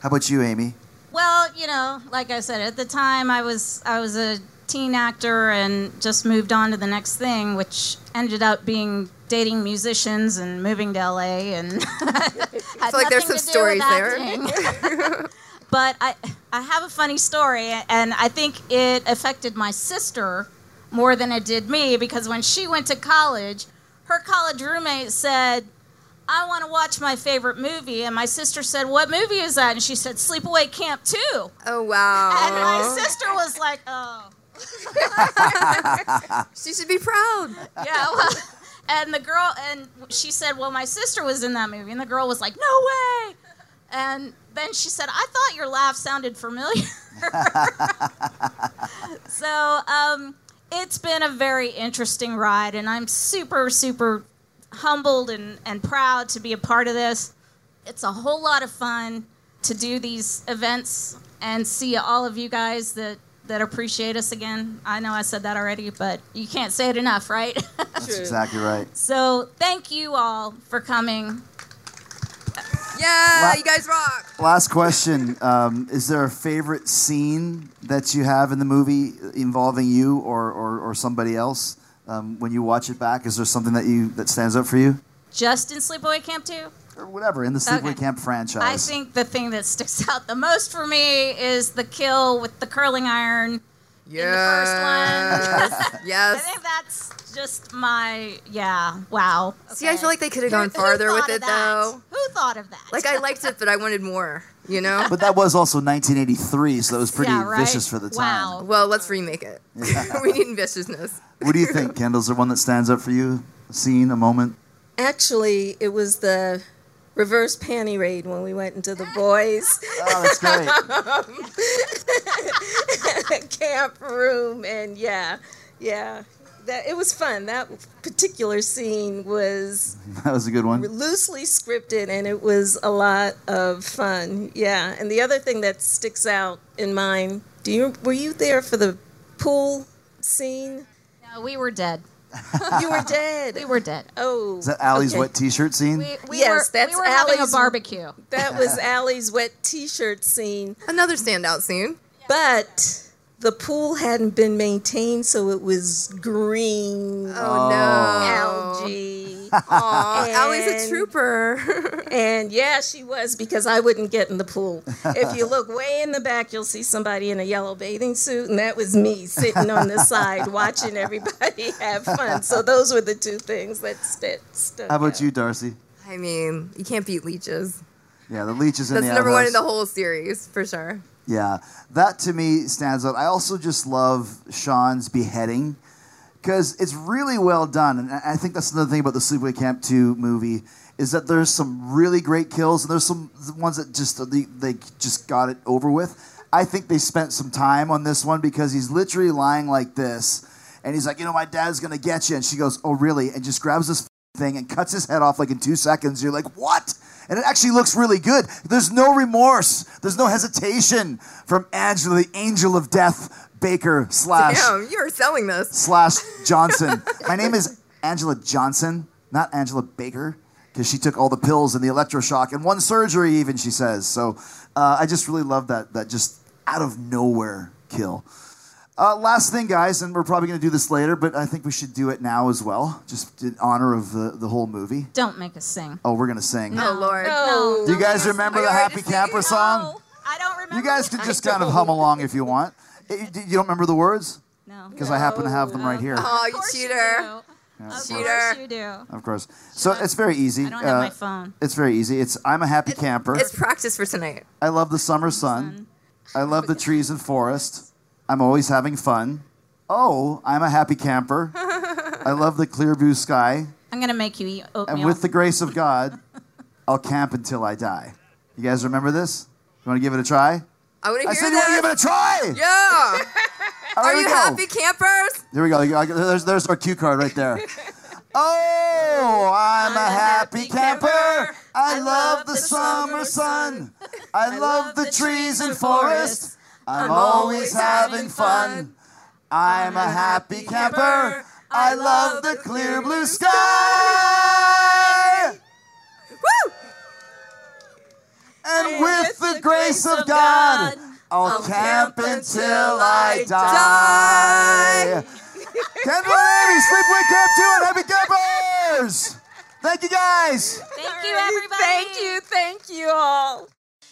How about you, Amy? Well, you know, like I said, at the time I was a teen actor and just moved on to the next thing, which ended up being dating musicians and moving to LA and had like there's some stories there. But I have a funny story, and I think it affected my sister more than it did me, because when she went to college, her college roommate said, I want to watch my favorite movie. And my sister said, what movie is that? And she said, Sleepaway Camp 2. Oh, wow. And my sister was like, oh. She should be proud. Yeah, well, and she said, well, my sister was in that movie. And the girl was like, no way. And then she said, I thought your laugh sounded familiar. So it's been a very interesting ride, and I'm super, super humbled and proud to be a part of this. It's a whole lot of fun to do these events and see all of you guys that appreciate us again. I know I said that already, but you can't say it enough, right? That's true. Exactly right. So thank you all for coming. Yeah, you guys rock. Last question. Is there a favorite scene that you have in the movie involving you or somebody else? When you watch it back, is there something that stands out for you? Just in Sleepaway Camp 2? Or whatever, in the Sleepaway Camp franchise. I think the thing that sticks out the most for me is the kill with the curling iron in the first one. Yes. I think that's just my, wow. Okay. See, I feel like they could have gone farther with it, though. Who thought of that? Like, I liked it, but I wanted more, you know? But that was also 1983, so that was pretty vicious for the time. Wow. Well, let's remake it. Yeah. We need viciousness. What do you think, Kendall? Is there one that stands up for you? A scene, a moment? Actually, it was the reverse panty raid when we went into the boys. Oh, that's great. Camp room, and yeah. It was fun. That particular scene was... That was a good one. Loosely scripted, and it was a lot of fun. Yeah, and the other thing that sticks out in mine, were you there for the pool scene? No, we were dead. You were dead. We were dead. Oh. Is that Allie's wet t-shirt scene? Yes, that's Allie's having a barbecue. That was Allie's wet t-shirt scene. Another standout scene. Yeah. But the pool hadn't been maintained, so it was green. Oh, no. Algae. Aw, Allie's a trooper. And, yeah, she was, because I wouldn't get in the pool. If you look way in the back, you'll see somebody in a yellow bathing suit, and that was me sitting on the side watching everybody have fun. So those were the two things that stuck. How about you, Darcy? I mean, you can't beat leeches. Yeah, the leeches in the outhouse. That's number one in the whole series, for sure. Yeah, that to me stands out. I also just love Sean's beheading because it's really well done. And I think that's another thing about the Sleepaway Camp 2 movie is that there's some really great kills and there's some ones that just they just got it over with. I think they spent some time on this one because he's literally lying like this. And he's like, you know, my dad's going to get you. And she goes, oh, really? And just grabs this thing and cuts his head off like in 2 seconds. You're like, what? And it actually looks really good. There's no remorse. There's no hesitation from Angela, the angel of death, Baker / Damn, you're selling this. / Johnson. My name is Angela Johnson, not Angela Baker, because she took all the pills and the electroshock and one surgery even, she says. So I just really love that just out of nowhere kill. Last thing, guys, and we're probably going to do this later, but I think we should do it now as well, just in honor of the whole movie. Don't make us sing. Oh, we're going to sing. No. Oh, Lord. No. Do you guys remember the Happy Camper song? No, I don't remember. You guys can just kind of hum along if you want. You don't remember the words? No. Because I happen to have them right here. Oh, you cheater. Yeah, of course you do. Of course. So it's very easy. I don't have my phone. It's very easy. It's I'm a Happy Camper. It's practice for tonight. I love the summer sun. I love the trees and forest. I'm always having fun. Oh, I'm a happy camper. I love the clear blue sky. I'm going to make you eat oatmeal. And with the grace of God, I'll camp until I die. You guys remember this? You want to give it a try? I want to hear that. I said you want to give it a try. Yeah. Are you happy campers? Here we go. There's our cue card right there. Oh, I'm a happy camper. I love the summer sun. I love the trees and forest. I'm always having fun. I'm a happy camper. I love the clear blue sky. Woo! And with the grace of God, I'll camp until I die. Kendall and Amy, Sleepaway Camp 2, and happy campers! Thank you, guys. Thank you, everybody. Thank you all.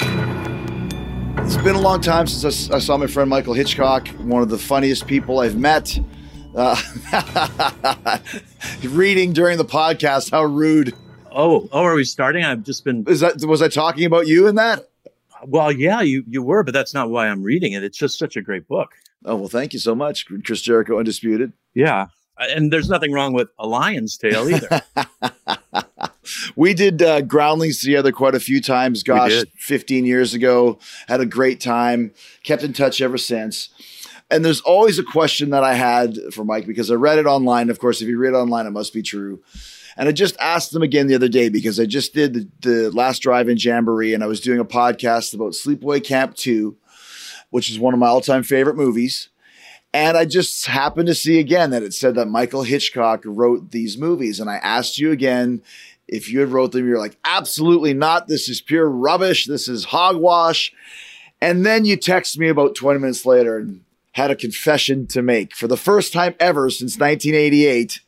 It's been a long time since I saw my friend Michael Hitchcock, one of the funniest people I've met. Reading during the podcast, how rude. Oh, are we starting? I've just been... Was I talking about you in that? Well, yeah, you were, but that's not why I'm reading it. It's just such a great book. Oh, well, thank you so much. Chris Jericho, Undisputed. Yeah, and there's nothing wrong with A Lion's Tale either. We did Groundlings together quite a few times, gosh, 15 years ago. Had a great time. Kept in touch ever since. And there's always a question that I had for Mike because I read it online. Of course, if you read it online, it must be true. And I just asked them again the other day because I just did the last drive-in jamboree and I was doing a podcast about Sleepaway Camp 2, which is one of my all-time favorite movies. And I just happened to see again that it said that Michael Hitchcock wrote these movies. And I asked you again if you had wrote them. You're like, absolutely not. This is pure rubbish. This is hogwash. And then you text me about 20 minutes later and had a confession to make for the first time ever since 1988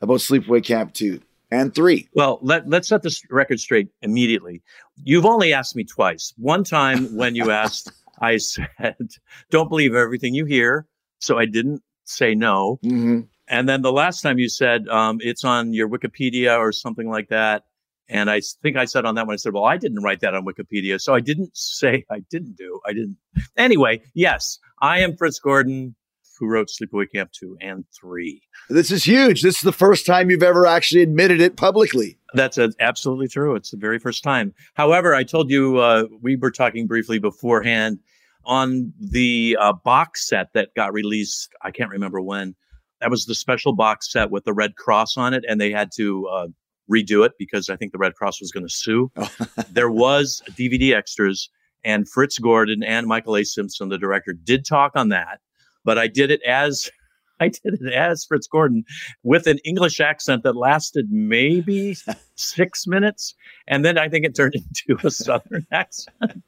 about Sleepaway Camp 2 and 3. Well, let's set this record straight immediately. You've only asked me twice. One time when you asked, I said, don't believe everything you hear. So I didn't say no. Mm-hmm. And then the last time you said, it's on your Wikipedia or something like that. And I think I said on that one, I said, well, I didn't write that on Wikipedia. So I didn't say I didn't. Anyway, yes, I am Fritz Gordon, who wrote Sleepaway Camp 2 and 3. This is huge. This is the first time you've ever actually admitted it publicly. That's absolutely true. It's the very first time. However, I told you, we were talking briefly beforehand on the box set that got released. I can't remember when. That was the special box set with the Red Cross on it. And they had to redo it because I think the Red Cross was going to sue. There was DVD extras, and Fritz Gordon and Michael A. Simpson, the director, did talk on that. But I did it as Fritz Gordon with an English accent that lasted maybe 6 minutes. And then I think it turned into a Southern accent.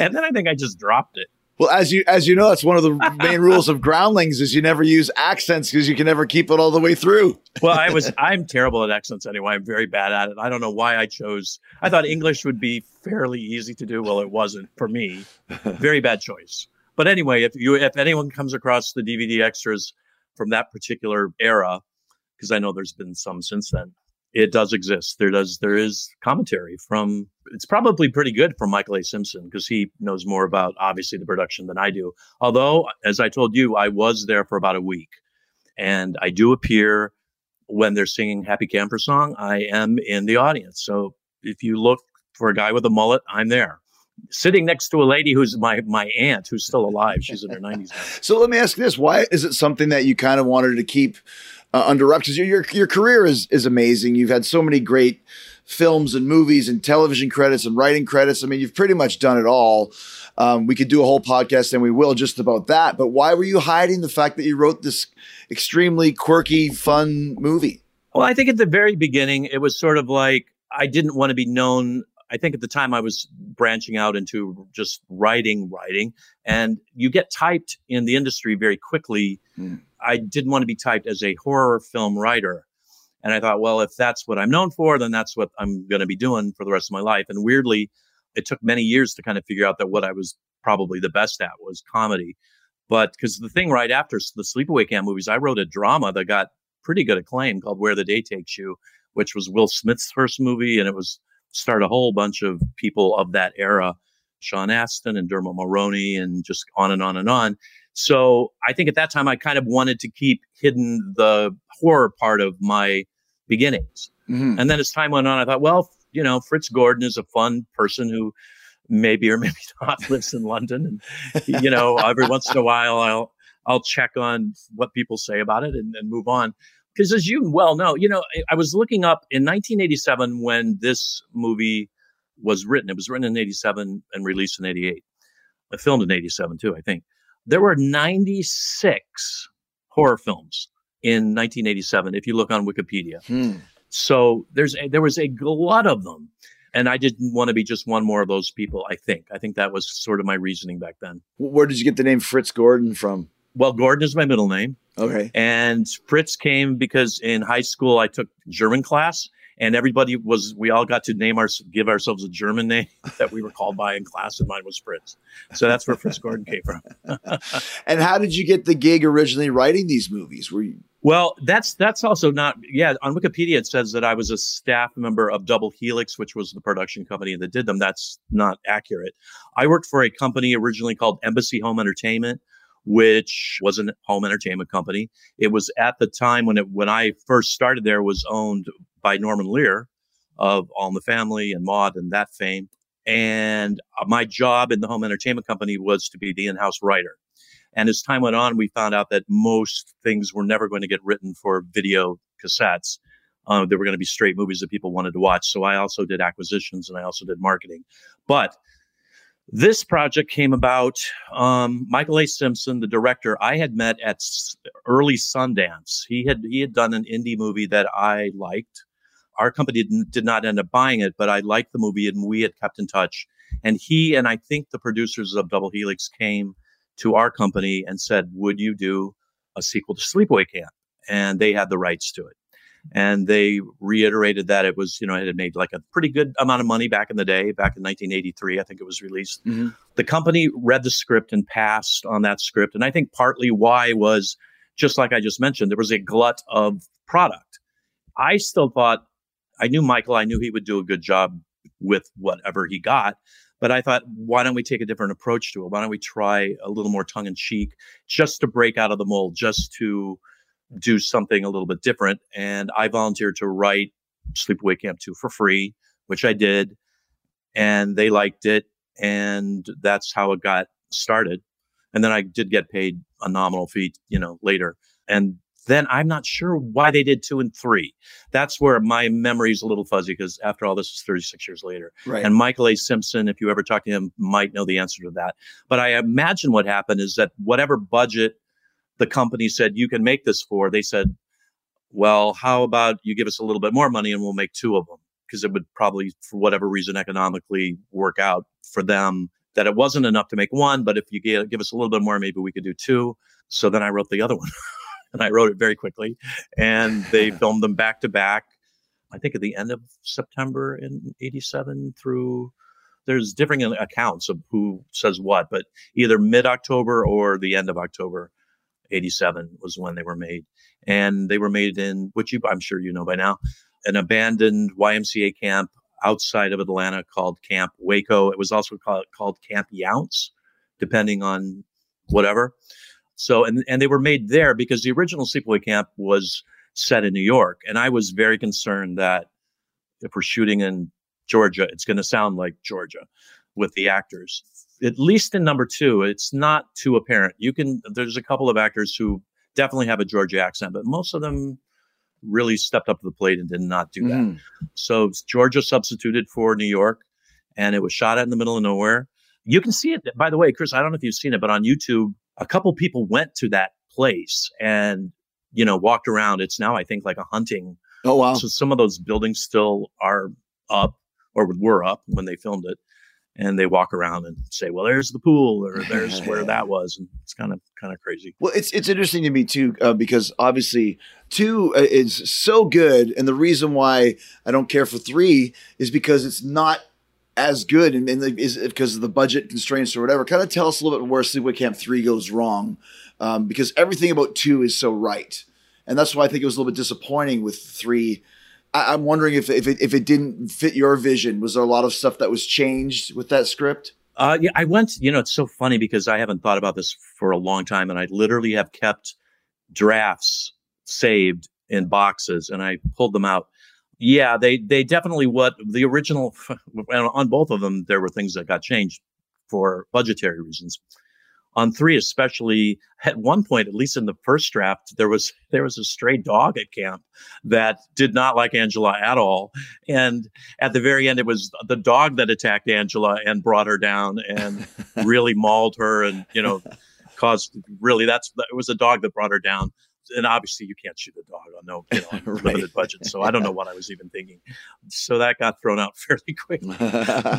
And then I think I just dropped it. Well, as you know, that's one of the main rules of Groundlings is you never use accents because you can never keep it all the way through. Well, I'm terrible at accents anyway. I'm very bad at it. I don't know why I thought English would be fairly easy to do. Well, it wasn't for me. Very bad choice. But anyway, if anyone comes across the DVD extras from that particular era, because I know there's been some since then, it does exist. There is commentary from, it's probably pretty good from Michael A. Simpson because he knows more about obviously the production than I do. Although, as I told you, I was there for about a week and I do appear when they're singing Happy Camper Song. I am in the audience. So if you look for a guy with a mullet, I'm there, sitting next to a lady who's my aunt who's still alive. She's in her 90s now. So let me ask this. Why is it something that you kind of wanted to keep under wraps? Because your career is amazing. You've had so many great films and movies and television credits and writing credits. I mean, you've pretty much done it all. We could do a whole podcast and we will just about that. But why were you hiding the fact that you wrote this extremely quirky, fun movie? Well, I think at the very beginning, it was sort of like I didn't want to be known. I think at the time I was branching out into just writing, and you get typed in the industry very quickly. Mm. I didn't want to be typed as a horror film writer. And I thought, well, if that's what I'm known for, then that's what I'm going to be doing for the rest of my life. And weirdly, it took many years to kind of figure out that what I was probably the best at was comedy. But because the thing right after the Sleepaway Camp movies, I wrote a drama that got pretty good acclaim called Where the Day Takes You, which was Will Smith's first movie. And it was start a whole bunch of people of that era, Sean Astin and Dermot Mulroney and just on and on and on. So I think at that time, I kind of wanted to keep hidden the horror part of my beginnings. Mm-hmm. And then as time went on, I thought, well, you know, Fritz Gordon is a fun person who maybe or maybe not lives in London. And, you know, every once in a while, I'll check on what people say about it and then move on. Because as you well know, you know, I was looking up in 1987 when this movie was written. It was written in 87 and released in 88. It filmed in 87 too, I think. There were 96 horror films in 1987, if you look on Wikipedia. So there was a glut of them. And I didn't want to be just one more of those people, I think. I think that was sort of my reasoning back then. Where did you get the name Fritz Gordon from? Well, Gordon is my middle name. Okay. And Fritz came because in high school, I took German class. And we all got to give ourselves a German name that we were called by in class, and mine was Fritz. So that's where Fritz Gordon came from. And how did you get the gig originally writing these movies? Were you? Well, that's also not, yeah, on Wikipedia it says that I was a staff member of Double Helix, which was the production company that did them. That's not accurate. I worked for a company originally called Embassy Home Entertainment, which was a home entertainment company. It was at the time when I first started there, was owned by Norman Lear of All in the Family and Maude and that fame. And my job in the home entertainment company was to be the in-house writer. And as time went on, we found out that most things were never going to get written for video cassettes. They were going to be straight movies that people wanted to watch. So I also did acquisitions and I also did marketing. But this project came about, Michael A. Simpson, the director, I had met at early Sundance. He had done an indie movie that I liked. Our company did not end up buying it, but I liked the movie and we had kept in touch. And he and I think the producers of Double Helix came to our company and said, would you do a sequel to Sleepaway Camp? And they had the rights to it. And they reiterated that it was, you know, it had made like a pretty good amount of money back in the day, back in 1983, I think it was released. Mm-hmm. The company read the script and passed on that script. And I think partly why was, just like I just mentioned, there was a glut of product. I still thought, I knew Michael, I knew he would do a good job with whatever he got. But I thought, why don't we take a different approach to it? Why don't we try a little more tongue in cheek, just to break out of the mold, just to do something a little bit different. And I volunteered to write Sleepaway Camp 2 for free, which I did. And they liked it. And that's how it got started. And then I did get paid a nominal fee, you know, later. And then I'm not sure why they did 2 and 3. That's where my memory is a little fuzzy, because after all, this is 36 years later. Right. And Michael A. Simpson, if you ever talk to him, might know the answer to that. But I imagine what happened is that whatever budget the company said you can make this for, they said, well, how about you give us a little bit more money and we'll make 2 of them, because it would probably, for whatever reason, economically work out for them that it wasn't enough to make 1. But if you give us a little bit more, maybe we could do 2. So then I wrote the other one. And I wrote it very quickly, and they filmed them back to back. I think at the end of September in 87 through, there's differing accounts of who says what, but either mid-October or the end of October, 87 was when they were made. And they were made in, which I'm sure you know by now, an abandoned YMCA camp outside of Atlanta called Camp Waco. It was also called Camp Younts, depending on whatever. So, and they were made there because the original Sleepaway Camp was set in New York. And I was very concerned that if we're shooting in Georgia, it's going to sound like Georgia with the actors. At least in number 2, it's not too apparent. There's a couple of actors who definitely have a Georgia accent, but most of them really stepped up to the plate and did not do that. So Georgia substituted for New York, and it was shot in the middle of nowhere. You can see it, by the way, Chris, I don't know if you've seen it, but on YouTube, a couple people went to that place and, you know, walked around. It's now, I think, like a hunting. Oh, wow. So some of those buildings still are up, or were up when they filmed it. And they walk around and say, well, there's the pool, or there's where that was. And it's kind of crazy. Well, it's interesting to me, too, because obviously 2 is so good. And the reason why I don't care for 3 is because it's not as good, and is because of the budget constraints or whatever. Kind of tell us a little bit where Sleepaway Camp 3 goes wrong, because everything about 2 is so right, and that's why I think it was a little bit disappointing with 3. I'm wondering if it didn't fit your vision. Was there a lot of stuff that was changed with that script? Yeah, I went. You know, it's so funny because I haven't thought about this for a long time, and I literally have kept drafts saved in boxes, and I pulled them out Yeah, they definitely, what the original, on both of them, there were things that got changed for budgetary reasons. On three, especially, at one point, at least in the first draft, there was a stray dog at camp that did not like Angela at all. And at the very end, it was the dog that attacked Angela and brought her down and really mauled her and, you know, caused really, it was a dog that brought her down. And obviously you can't shoot a dog on right. Limited budget. So I don't know what I was even thinking. So that got thrown out fairly quickly.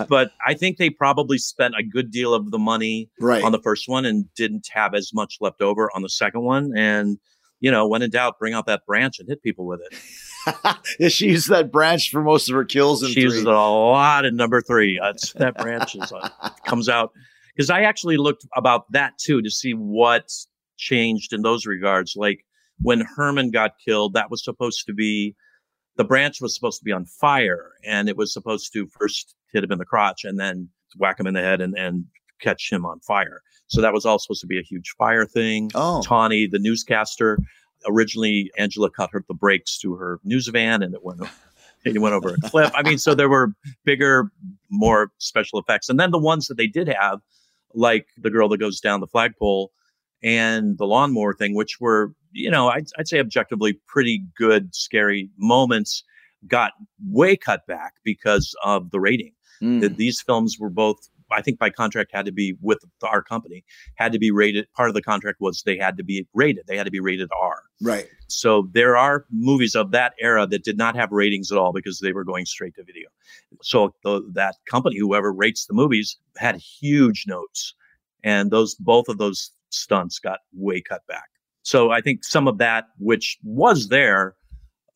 But I think they probably spent a good deal of the money on the first one and didn't have as much left over on the second one. And, you know, when in doubt, bring out that branch and hit people with it. Yeah, she used that branch for most of her kills. She uses it a lot in number three. That branch comes out. Because I actually looked about that, too, to see what changed in those regards. Like, when Herman got killed, that was supposed to be, the branch was supposed to be on fire, and it was supposed to first hit him in the crotch and then whack him in the head and catch him on fire. So that was all supposed to be a huge fire thing. Oh. Tawny, the newscaster, originally Angela cut the brakes to her news van, and it went over a cliff. I mean, so there were bigger, more special effects. And then the ones that they did have, like the girl that goes down the flagpole and the lawnmower thing, which were, you know, I'd say objectively pretty good, scary moments, got way cut back because of the rating. These films were both, I think by contract, had to be with our company, had to be rated. Part of the contract was they had to be rated. They had to be rated R. Right. So there are movies of that era that did not have ratings at all because they were going straight to video. So that company, whoever rates the movies, had huge notes. And both of those stunts got way cut back. So I think some of that, which was there,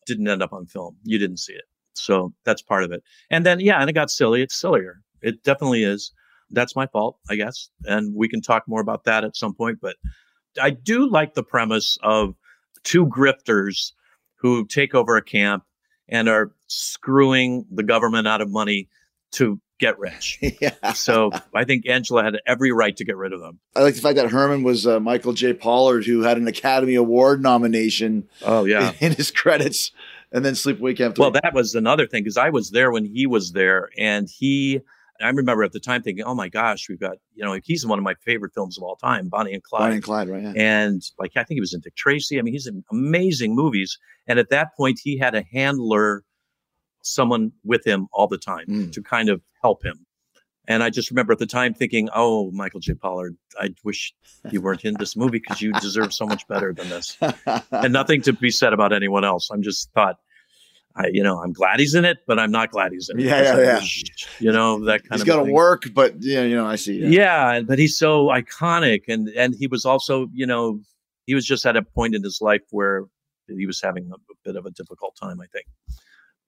didn't end up on film. You didn't see it. So that's part of it. And then, yeah, and it got silly. It's sillier. It definitely is. That's my fault, I guess. And we can talk more about that at some point. But I do like the premise of two grifters who take over a camp and are screwing the government out of money to get rich. Yeah. So I think Angela had every right to get rid of them. I like the fact that Herman was Michael J. Pollard, who had an Academy Award nomination in his credits, and then Sleepaway Camp 3. Well, that was another thing, because I was there when he was there, and I remember at the time thinking, oh my gosh, we've got, you know, like, he's in one of my favorite films of all time, Bonnie and Clyde, right? Yeah. And like, I think he was in Dick Tracy. I mean, he's in amazing movies. And at that point, he had a handler, someone with him all the time to kind of help him. And I just remember at the time thinking, oh, Michael J. Pollard, I wish you weren't in this movie because you deserve so much better than this. And nothing to be said about anyone else. I'm just thought, I'm glad he's in it, but I'm not glad he's in it. Yeah. You know, that kind of thing. He's got to work, but yeah, you know, I see. Yeah, but he's so iconic. And he was also, you know, he was just at a point in his life where he was having a bit of a difficult time, I think.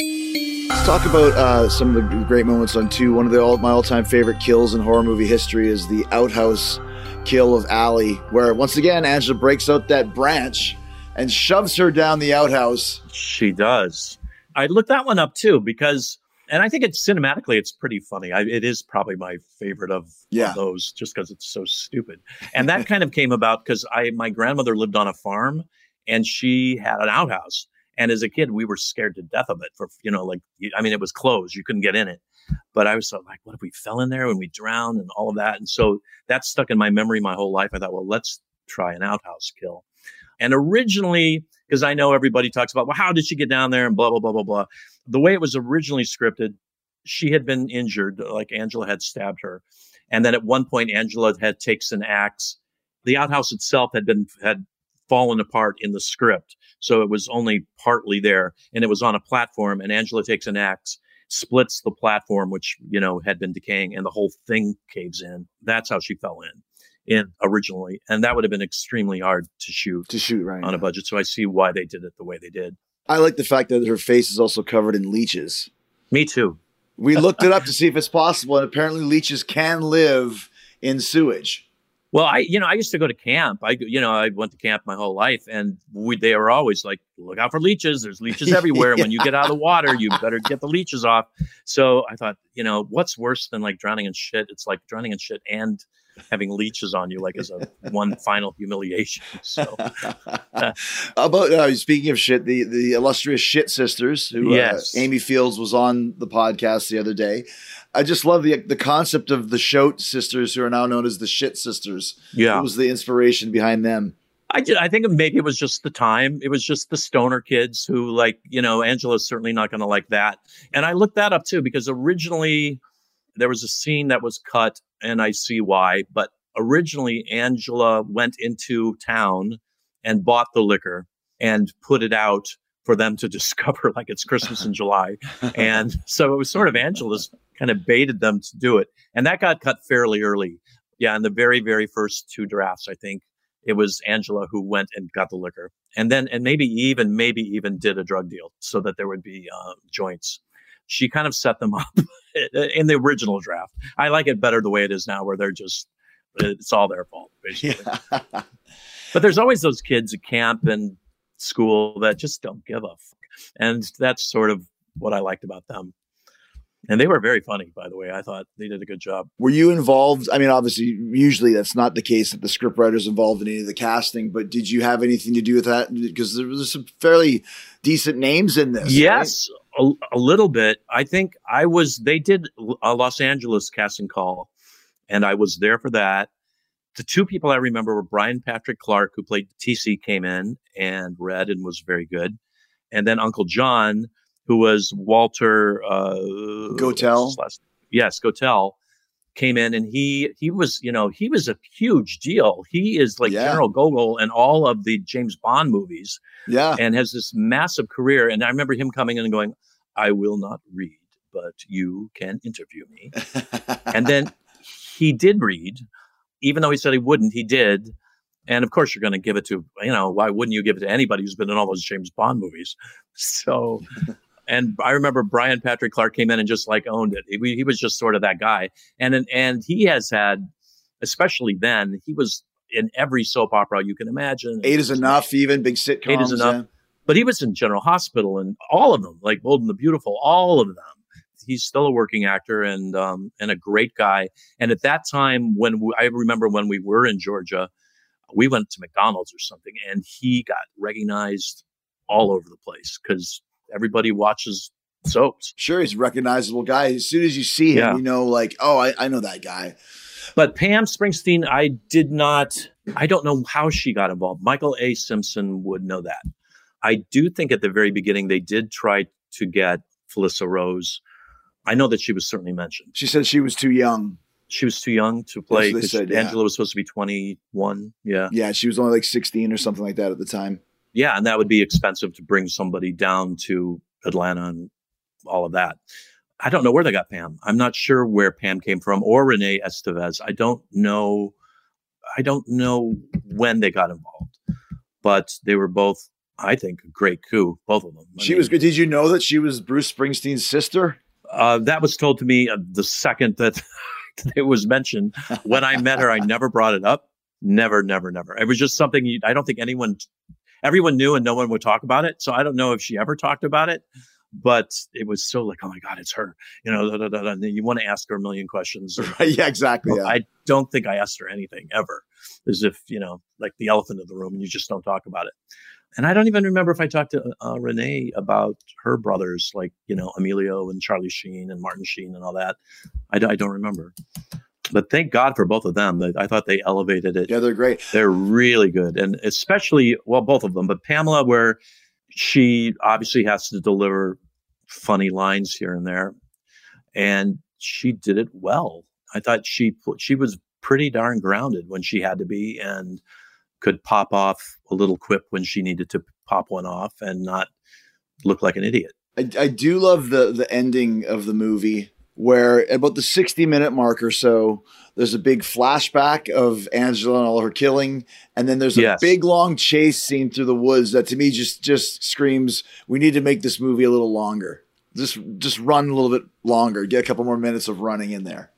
Let's talk about some of the great moments on 2. One of my all-time favorite kills in horror movie history is the outhouse kill of Allie, where once again Angela breaks out that branch and shoves her down the outhouse. She does. I looked that one up too because, and I think it's cinematically pretty funny. It is probably my favorite of those just because it's so stupid. And that kind of came about because my grandmother lived on a farm and she had an outhouse. And as a kid, we were scared to death of it it was closed. You couldn't get in it. But I was sort of like, what if we fell in there and we drowned and all of that? And so that stuck in my memory my whole life. I thought, well, let's try an outhouse kill. And originally, because I know everybody talks about, well, how did she get down there and blah, blah, blah, blah, blah. The way it was originally scripted, she had been injured, like Angela had stabbed her. And then at one point, Angela had takes an axe. The outhouse itself had fallen apart in the script. So it was only partly there, and it was on a platform, and Angela takes an axe, splits the platform, which, you know, had been decaying, and the whole thing caves in. That's how she fell in originally. And that would have been extremely hard to shoot. To shoot, right. On a budget. So I see why they did it the way they did. I like the fact that her face is also covered in leeches. Me too. We looked it up to see if it's possible, and apparently leeches can live in sewage. Well, I used to go to camp. I went to camp my whole life, and they were always like, look out for leeches. There's leeches everywhere. Yeah. When you get out of the water, you better get the leeches off. So I thought, what's worse than like drowning in shit? It's like drowning in shit and having leeches on you, like as a one final humiliation. So about speaking of shit, the illustrious shit sisters, who yes. Amy Fields was on the podcast the other day. I just love the concept of the Shote sisters, who are now known as the Shit Sisters. Yeah, what was the inspiration behind them? I think maybe it was just the time. It was just the stoner kids who, like, Angela's certainly not going to like that. And I looked that up too, because originally there was a scene that was cut, and I see why, but originally Angela went into town and bought the liquor and put it out for them to discover, like it's Christmas in July. And so it was sort of Angela's, kind of baited them to do it. And that got cut fairly early. Yeah, in the very, very first two drafts, I think it was Angela who went and got the liquor. And then, and maybe even did a drug deal so that there would be joints. She kind of set them up in the original draft. I like it better the way it is now, where they're just, it's all their fault, basically. Yeah. But there's always those kids at camp and school that just don't give a fuck. And that's sort of what I liked about them. And they were very funny, by the way. I thought they did a good job. Were you involved? I mean, obviously, usually that's not the case, that the scriptwriter's involved in any of the casting, but did you have anything to do with that? Because there was some fairly decent names in this. Yes, right? a little bit. I think they did a Los Angeles casting call, and I was there for that. The two people I remember were Brian Patrick Clark, who played TC, came in and read and was very good. And then Uncle John, who was Walter Gotell? Yes, Gotell came in, and he was a huge deal. He is like General Gogol in all of the James Bond movies, and has this massive career. And I remember him coming in and going, "I will not read, but you can interview me." And then he did read, even though he said he wouldn't. He did. And of course, you're going to give it to, why wouldn't you give it to anybody who's been in all those James Bond movies? So, and I remember Brian Patrick Clark came in and just like owned it. He was just sort of that guy. And he has had, especially then, he was in every soap opera you can imagine. Eight Is Enough, even big sitcoms. Eight Is Enough. Yeah. But he was in General Hospital and all of them, like Bold and the Beautiful, all of them. He's still a working actor and a great guy. And at that time, I remember when we were in Georgia, we went to McDonald's or something, and he got recognized all over the place because everybody watches soaps. Sure, he's a recognizable guy. As soon as you see him, you know, like, oh, I know that guy. But Pam Springsteen, I don't know how she got involved. Michael A. Simpson would know that. I do think at the very beginning, they did try to get Felissa Rose. I know that she was certainly mentioned. She said she was too young. She was too young to play. Angela was supposed to be 21. Yeah. Yeah. She was only like 16 or something like that at the time. Yeah. And that would be expensive to bring somebody down to Atlanta and all of that. I don't know where they got Pam. I'm not sure where Pam came from, or Renee Estevez. I don't know when they got involved, but they were both, I think, a great coup, both of them. I mean, was good. Did you know that she was Bruce Springsteen's sister? That was told to me the second that... It was mentioned when I met her. I never brought it up. Never, never, never. It was just something I don't think everyone knew, and no one would talk about it. So I don't know if she ever talked about it, but it was so like, oh my God, it's her, and you want to ask her a million questions. Right, yeah, exactly. Yeah. I don't think I asked her anything ever, as if, like the elephant in the room, and you just don't talk about it. And I don't even remember if I talked to Renee about her brothers, like, Emilio and Charlie Sheen and Martin Sheen and all that. I don't remember. But thank God for both of them. I thought they elevated it. Yeah, they're great. They're really good. And especially, well, both of them, but Pamela, where she obviously has to deliver funny lines here and there. And she did it well. I thought she was pretty darn grounded when she had to be, and could pop off a little quip when she needed to pop one off and not look like an idiot. I do love the ending of the movie, where about the 60-minute mark or so, there's a big flashback of Angela and all her killing. And then there's a big, long chase scene through the woods that to me just screams, we need to make this movie a little longer. Just run a little bit longer. Get a couple more minutes of running in there.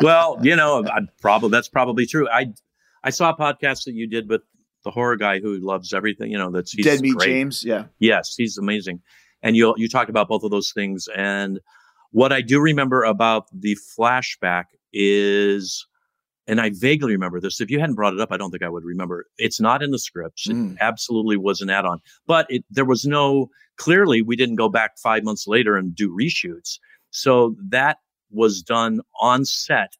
Well, that's probably true. I saw a podcast that you did with the horror guy who loves everything, he's Dead Meat James, yeah. Yes, he's amazing. And you talked about both of those things. And what I do remember about the flashback is, and I vaguely remember this, if you hadn't brought it up, I don't think I would remember. It's not in the scripts. It absolutely was an add-on. But clearly we didn't go back 5 months later and do reshoots. So that was done on set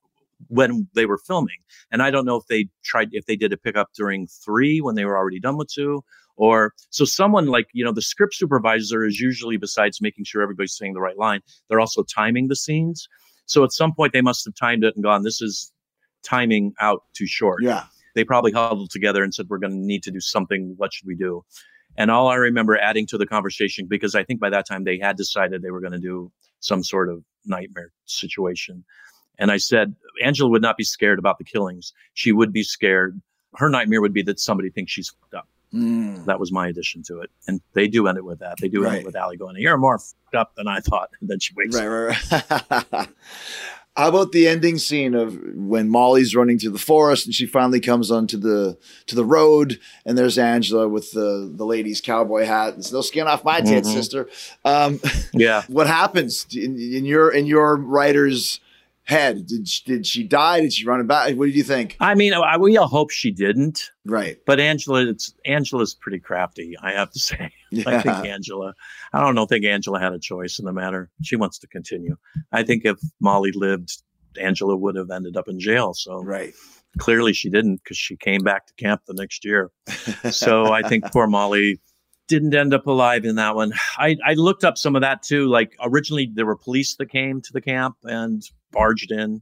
when they were filming. And I don't know if they did a pickup during 3 when they were already done with 2. Or so someone the script supervisor is usually, besides making sure everybody's saying the right line, they're also timing the scenes. So at some point they must have timed it and gone, this is timing out too short. Yeah. They probably huddled together and said, we're going to need to do something. What should we do? And all I remember adding to the conversation, because I think by that time they had decided they were going to do some sort of nightmare situation. And I said, Angela would not be scared about the killings. She would be scared. Her nightmare would be that somebody thinks she's fucked up. That was my addition to it. And they do end it with that. They do end it with Allie going, you're more fucked up than I thought. And then she wakes up. Right. How about the ending scene of when Molly's running through the forest and she finally comes onto the road, and there's Angela with the lady's cowboy hat. It's no skin off my tits, sister. What happens in your writer's head? Did she die? Did she run back? What did you think? I mean, we all hope she didn't. Right. But Angela's pretty crafty, I have to say. Yeah. I don't think Angela had a choice in the matter. She wants to continue. I think if Molly lived, Angela would have ended up in jail. So clearly she didn't, because she came back to camp the next year. So I think poor Molly didn't end up alive in that one. I looked up some of that too. Like, originally there were police that came to the camp and barged in,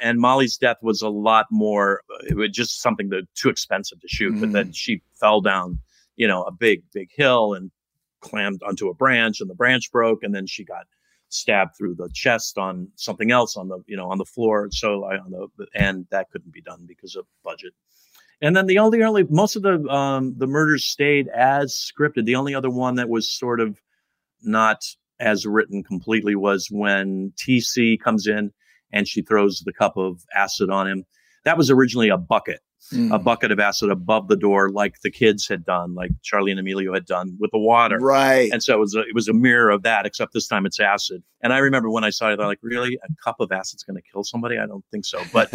and Molly's death was a lot more, it was just something that too expensive to shoot. But then she fell down, a big hill and clammed onto a branch, and the branch broke, and then she got stabbed through the chest on something else on the floor. So and that couldn't be done because of budget. And then the only most of the murders stayed as scripted. The only other one that was sort of not as written completely was when TC comes in and she throws the cup of acid on him. That was originally a bucket of acid above the door, like the kids had done, like Charlie and Emilio had done with the water. Right. And so it was a mirror of that, except this time it's acid. And I remember when I saw it, I thought, like, really? A cup of acid's going to kill somebody? I don't think so. But,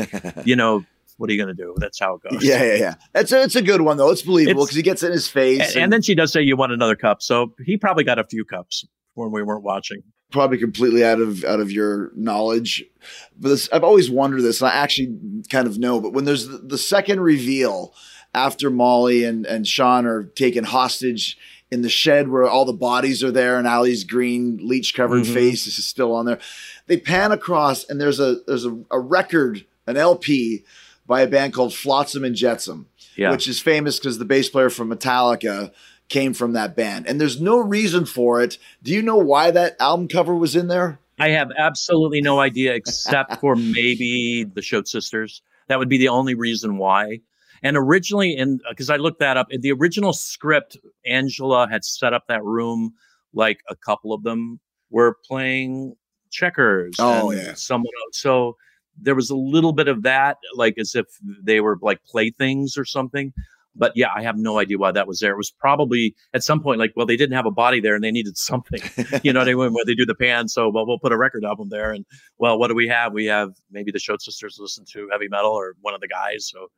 what are you going to do? That's how it goes. Yeah. It's a good one, though. It's believable because he gets it in his face. And then she does say, you want another cup? So he probably got a few cups when we weren't watching. Probably completely out of your knowledge. But I've always wondered this, and I actually kind of know, but when there's the second reveal after Molly and Sean are taken hostage in the shed where all the bodies are there, and Allie's green leech-covered face is still on there, they pan across, and there's a record, an LP, by a band called Flotsam and Jetsam, which is famous because the bass player from Metallica came from that band. And there's no reason for it. Do you know why that album cover was in there? I have absolutely no idea, except for maybe the Schultz sisters. That would be the only reason why. And originally, because I looked that up, in the original script, Angela had set up that room like a couple of them were playing checkers. Oh, and someone else. So there was a little bit of that, like as if they were like playthings or something. But yeah, I have no idea why that was there. It was probably at some point like, well, they didn't have a body there and they needed something. You know what I mean? Where they do the pan. So, well, we'll put a record album there. And, well, what do we have? We have maybe the Schultz sisters listen to heavy metal, or one of the guys. So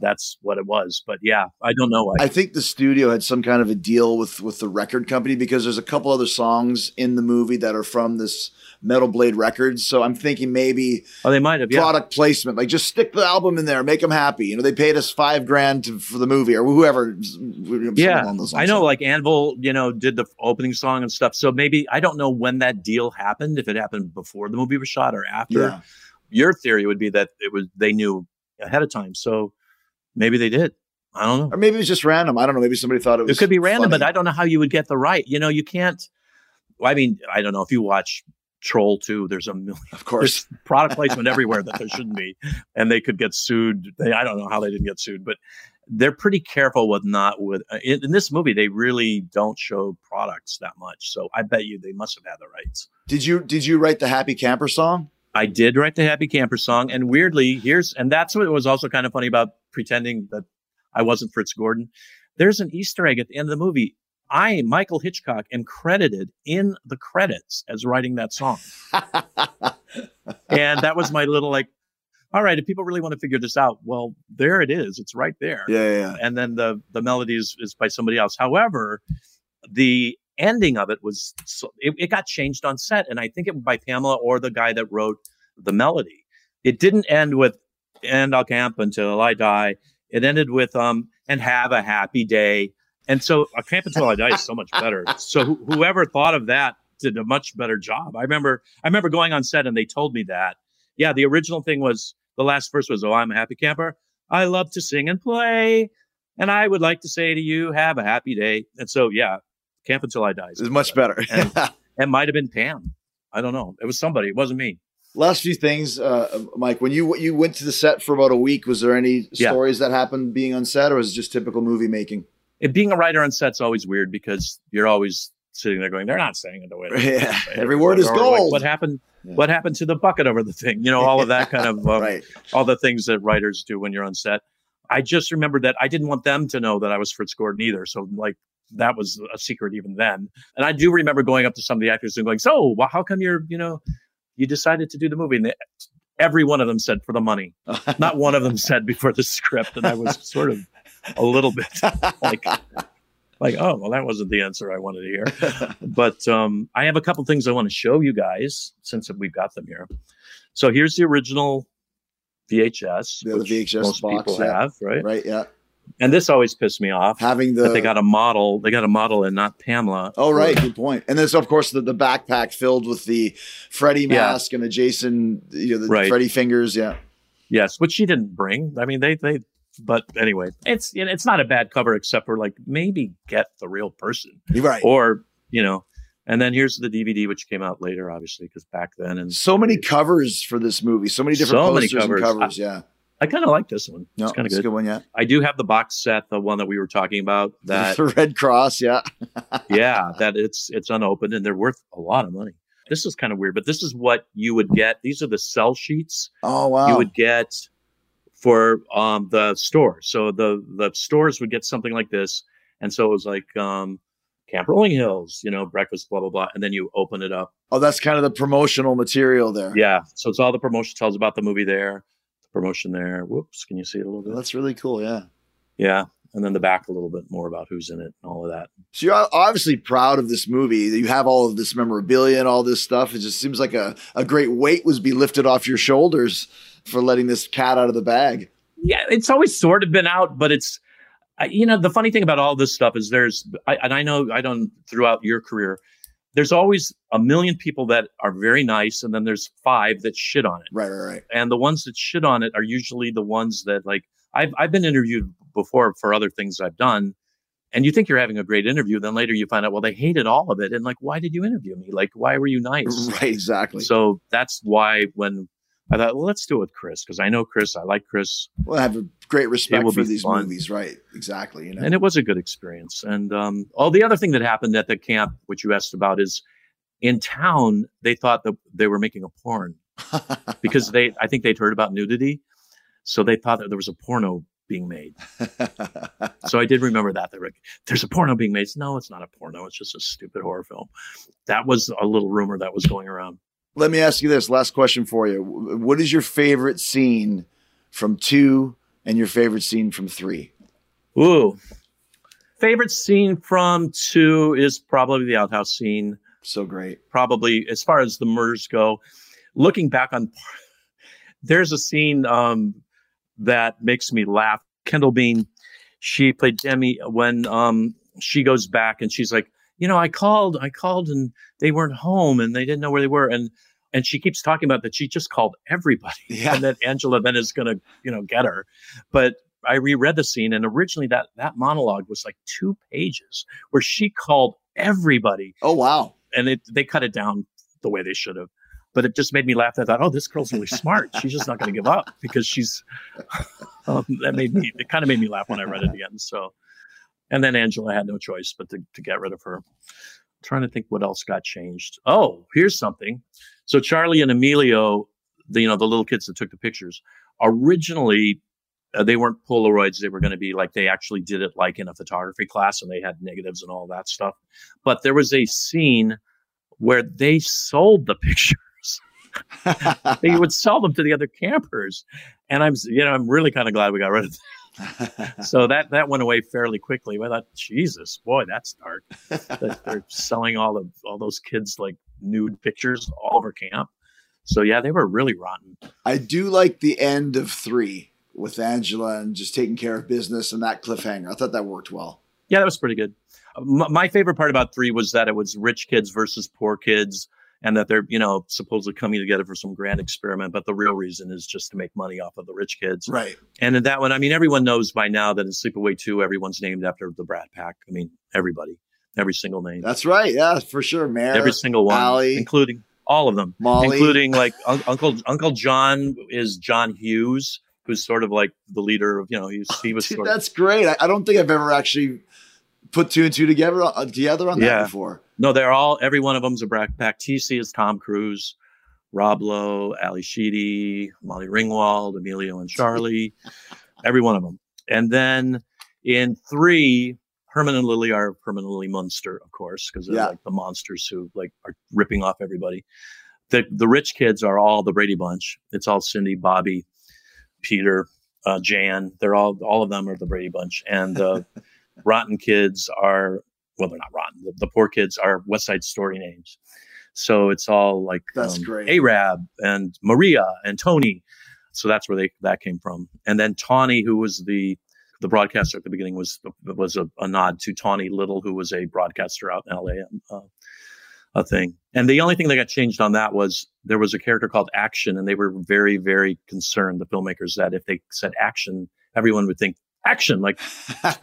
that's what it was. But yeah, I don't know why. I think the studio had some kind of a deal with the record company, because there's a couple other songs in the movie that are from this Metal Blade Records. So I'm thinking maybe they might have product placement, like just stick the album in there, make them happy. You know, they paid us $5,000 for the movie or whoever. I know, like Anvil, you know, did the opening song and stuff. So maybe, I don't know when that deal happened, if it happened before the movie was shot or after. Yeah. Your theory would be that it was, they knew ahead of time. So maybe they did. I don't know. Or maybe it was just random. I don't know. Maybe somebody thought it was. It could be random, funny. But I don't know how you would get the right. You know, you can't. I mean, I don't know if you watch Troll 2, there's a million, of course, product placement everywhere that there shouldn't be, and they could get sued. I don't know how they didn't get sued, but they're pretty careful with in this movie. They really don't show products that much, so I bet you they must have had the rights. Did you write the Happy Camper song? I did write the Happy Camper song, and weirdly, and that's what was also kind of funny about pretending that I wasn't Fritz Gordon. There's an Easter egg at the end of the movie. I, Michael Hitchcock, am credited in the credits as writing that song. And that was my little like, all right, if people really want to figure this out, well, there it is. It's right there. Yeah. And then the melody is by somebody else. However, the ending of it was, it got changed on set. And I think it was by Pamela or the guy that wrote the melody. It didn't end with, and I'll camp until I die. It ended with, and have a happy day. And so a Camp Until I Die is so much better. So whoever thought of that did a much better job. I remember going on set and they told me that. Yeah, the original thing was, the last verse was, oh, I'm a happy camper. I love to sing and play. And I would like to say to you, have a happy day. And so, yeah, Camp Until I Die is much better. And it might have been Pam. I don't know. It was somebody. It wasn't me. Last few things, Mike, when you went to the set for about a week, was there any stories that happened being on set, or was it just typical movie making? And being a writer on set's always weird, because you're always sitting there going, they're not saying it the way. Yeah. Every word is gold. Like, what happened? Yeah. What happened to the bucket over the thing? You know, all of that kind of all the things that writers do when you're on set. I just remembered that I didn't want them to know that I was Fritz Gordon either. So like that was a secret even then. And I do remember going up to some of the actors and going, so well, how come you decided to do the movie? And every one of them said, for the money. Not one of them said, before the script. And I was sort of a little bit like, oh, well, that wasn't the answer I wanted to hear. But I have a couple things I want to show you guys, since we've got them here. So here's the original VHS. The VHS most box, people have, right? Right, yeah. And this always pissed me off. That they got a model and not Pamela. Oh, right. Good point. And there's, of course, the backpack filled with the Freddy mask and the Jason, Freddy fingers. Yeah. Yes. Which she didn't bring. I mean, but anyway, it's not a bad cover, except for like, maybe get the real person. Right. Or, and then here's the DVD, which came out later, obviously, because back then. And so many covers for this movie. So many different posters and covers. I kind of like this one. No, it's kind of good. A good one, yeah. I do have the box set, the one that we were talking about. That the Red Cross, yeah. Yeah, that it's unopened, and they're worth a lot of money. This is kind of weird, but this is what you would get. These are the sell sheets. Oh, wow. You would get for the store. So the stores would get something like this. And so it was like Camp Rolling Hills, breakfast, blah, blah, blah. And then you open it up. Oh, that's kind of the promotional material there. Yeah, so it's all the promotion, tells about the movie there. Promotion there. Whoops, can you see it a little bit? That's really cool. Yeah. And then the back a little bit more about who's in it and all of that. So you're obviously proud of this movie. You have all of this memorabilia and all this stuff. It just seems like a great weight was be lifted off your shoulders for letting this cat out of the bag. Yeah, it's always sort of been out, but it's the funny thing about all this stuff is throughout your career, there's always a million people that are very nice, and then there's 5 that shit on it. Right. And the ones that shit on it are usually the ones that, like, I've been interviewed before for other things I've done, and you think you're having a great interview, then later you find out, well, they hated all of it, and like, why did you interview me? Like, why were you nice? Right, exactly. So that's why when I thought, well, let's do it with Chris, because I know Chris, I like Chris. Well, I have a great respect for these movies, right? Exactly. And it was a good experience. And the other thing that happened at the camp, which you asked about, is in town they thought that they were making a porn because I think they'd heard about nudity, so they thought that there was a porno being made. So I did remember that they were like, there's a porno being made. No, it's not a porno. It's just a stupid horror film. That was a little rumor that was going around. Let me ask you this last question for you. What is your favorite scene from 2? and your favorite scene from 3. Ooh. Favorite scene from 2 is probably the outhouse scene. So great. Probably as far as the murders go. Looking back on, there's a scene that makes me laugh. Kendall Bean, she played Demi when she goes back and she's like, you know, I called and they weren't home and they didn't know where they were. And she keeps talking about that she just called everybody. Yeah. And that Angela then is going to, you know, get her. But I reread the scene, and originally that monologue was like 2 pages where she called everybody. Oh, wow. And they cut it down the way they should have. But it just made me laugh. I thought, oh, this girl's really smart. She's just not going to give up because she's it kind of made me laugh when I read it again. So, and then Angela had no choice but to get rid of her. I'm trying to think what else got changed. Oh, here's something. So Charlie and Emilio, the little kids that took the pictures, originally they weren't Polaroids. They were going to be like, they actually did it like in a photography class, and they had negatives and all that stuff. But there was a scene where they sold the pictures. They would sell them to the other campers. And I'm really kind of glad we got rid of that. So that went away fairly quickly. I thought, Jesus, boy, that's dark. That they're selling all those kids like nude pictures all over camp. So yeah, they were really rotten. I do like the end of 3 with Angela and just taking care of business and that cliffhanger. I thought that worked well. Yeah, that was pretty good. My favorite part about 3 was that it was rich kids versus poor kids, and that they're, supposedly coming together for some grand experiment. But the real reason is just to make money off of the rich kids. Right. And in that one, I mean, everyone knows by now that in Sleepaway 2, everyone's named after the Brat Pack. I mean, everybody, every single name. That's right. Yeah, for sure. Mare, every single one, Allie, including all of them, Molly, including like Uncle John is John Hughes, who's sort of like the leader of, he was Dude, that's great. I don't think I've ever actually put 2 and 2 together on that before. No, they're all, every one of them's a Brat Pack. TC is Tom Cruise, Rob Lowe, Ali Sheedy, Molly Ringwald, Emilio and Charlie, every one of them. And then in 3, Herman and Lily are Herman and Lily Munster, of course, because they're like the monsters who like are ripping off everybody. The rich kids are all the Brady Bunch. It's all Cindy, Bobby, Peter, Jan. They're all of them are the Brady Bunch. And rotten kids are, well, they're not rotten. The poor kids are West Side Story names. So it's all like that's great. Arab and Maria and Tony. So that's where that came from. And then Tawny, who was the broadcaster at the beginning, was a nod to Tawny Little, who was a broadcaster out in LA, a thing. And the only thing that got changed on that was there was a character called Action, and they were very, very concerned, the filmmakers, that if they said Action, everyone would think Action, like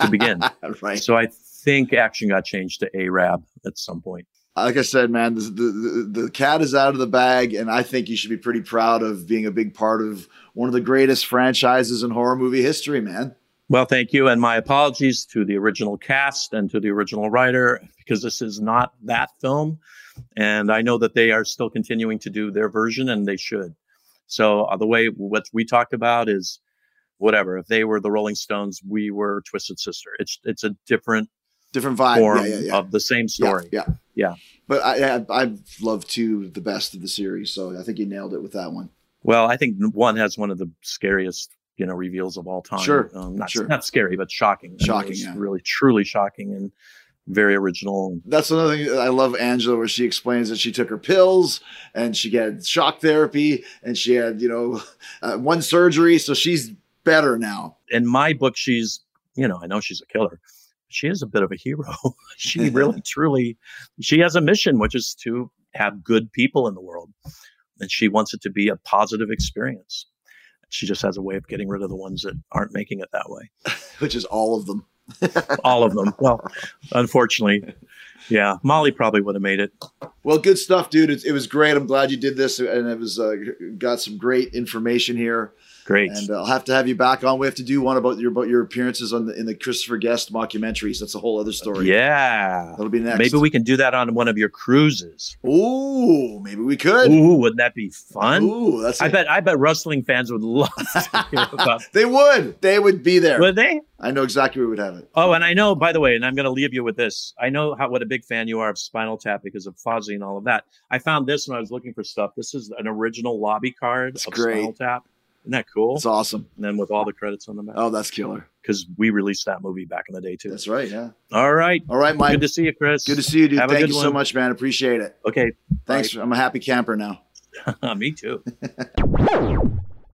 to begin. Right. So I think Action got changed to Arab at some point. Like I said, man, the cat is out of the bag, and I think you should be pretty proud of being a big part of one of the greatest franchises in horror movie history, man. Well, thank you, and my apologies to the original cast and to the original writer, because this is not that film, and I know that they are still continuing to do their version, and they should. So the way what we talked about is whatever. If they were the Rolling Stones, we were Twisted Sister. It's a different vibe form of the same story. Yeah. But I love 2 the best of the series, so I think you nailed it with that one. Well, I think 1 has one of the scariest reveals of all time. Sure, not scary, but shocking. Shocking, really, truly shocking and very original. That's another thing. I love Angela, where she explains that she took her pills and she had shock therapy and she had 1 surgery, so she's better now. In my book, she's I know she's a killer. She is a bit of a hero. She really, truly, she has a mission, which is to have good people in the world. And she wants it to be a positive experience. She just has a way of getting rid of the ones that aren't making it that way. Which is all of them. All of them. Well, unfortunately, yeah. Molly probably would have made it. Well, good stuff, dude. It was great. I'm glad you did this. And it was got some great information here. Great. And I'll have to have you back on. We have to do one about your appearances in the Christopher Guest mockumentaries. That's a whole other story. Yeah. That'll be next. Maybe we can do that on one of your cruises. Ooh, maybe we could. Ooh, wouldn't that be fun? Ooh, I bet wrestling fans would love to hear about it. They would. They would be there. Would they? I know exactly where we would have it. Oh, and I know, by the way, and I'm going to leave you with this. I know what a big fan you are of Spinal Tap because of Fozzie and all of that. I found this when I was looking for stuff. This is an original lobby card of Spinal Tap. Isn't that cool? It's awesome. And then with all the credits on the map. Oh, that's killer. Because we released that movie back in the day, too. That's right, yeah. All right. All right, Mike. Good to see you, Chris. Good to see you, dude. Thank you so much, man. Appreciate it. Okay. Thanks. I'm a happy camper now. Me too.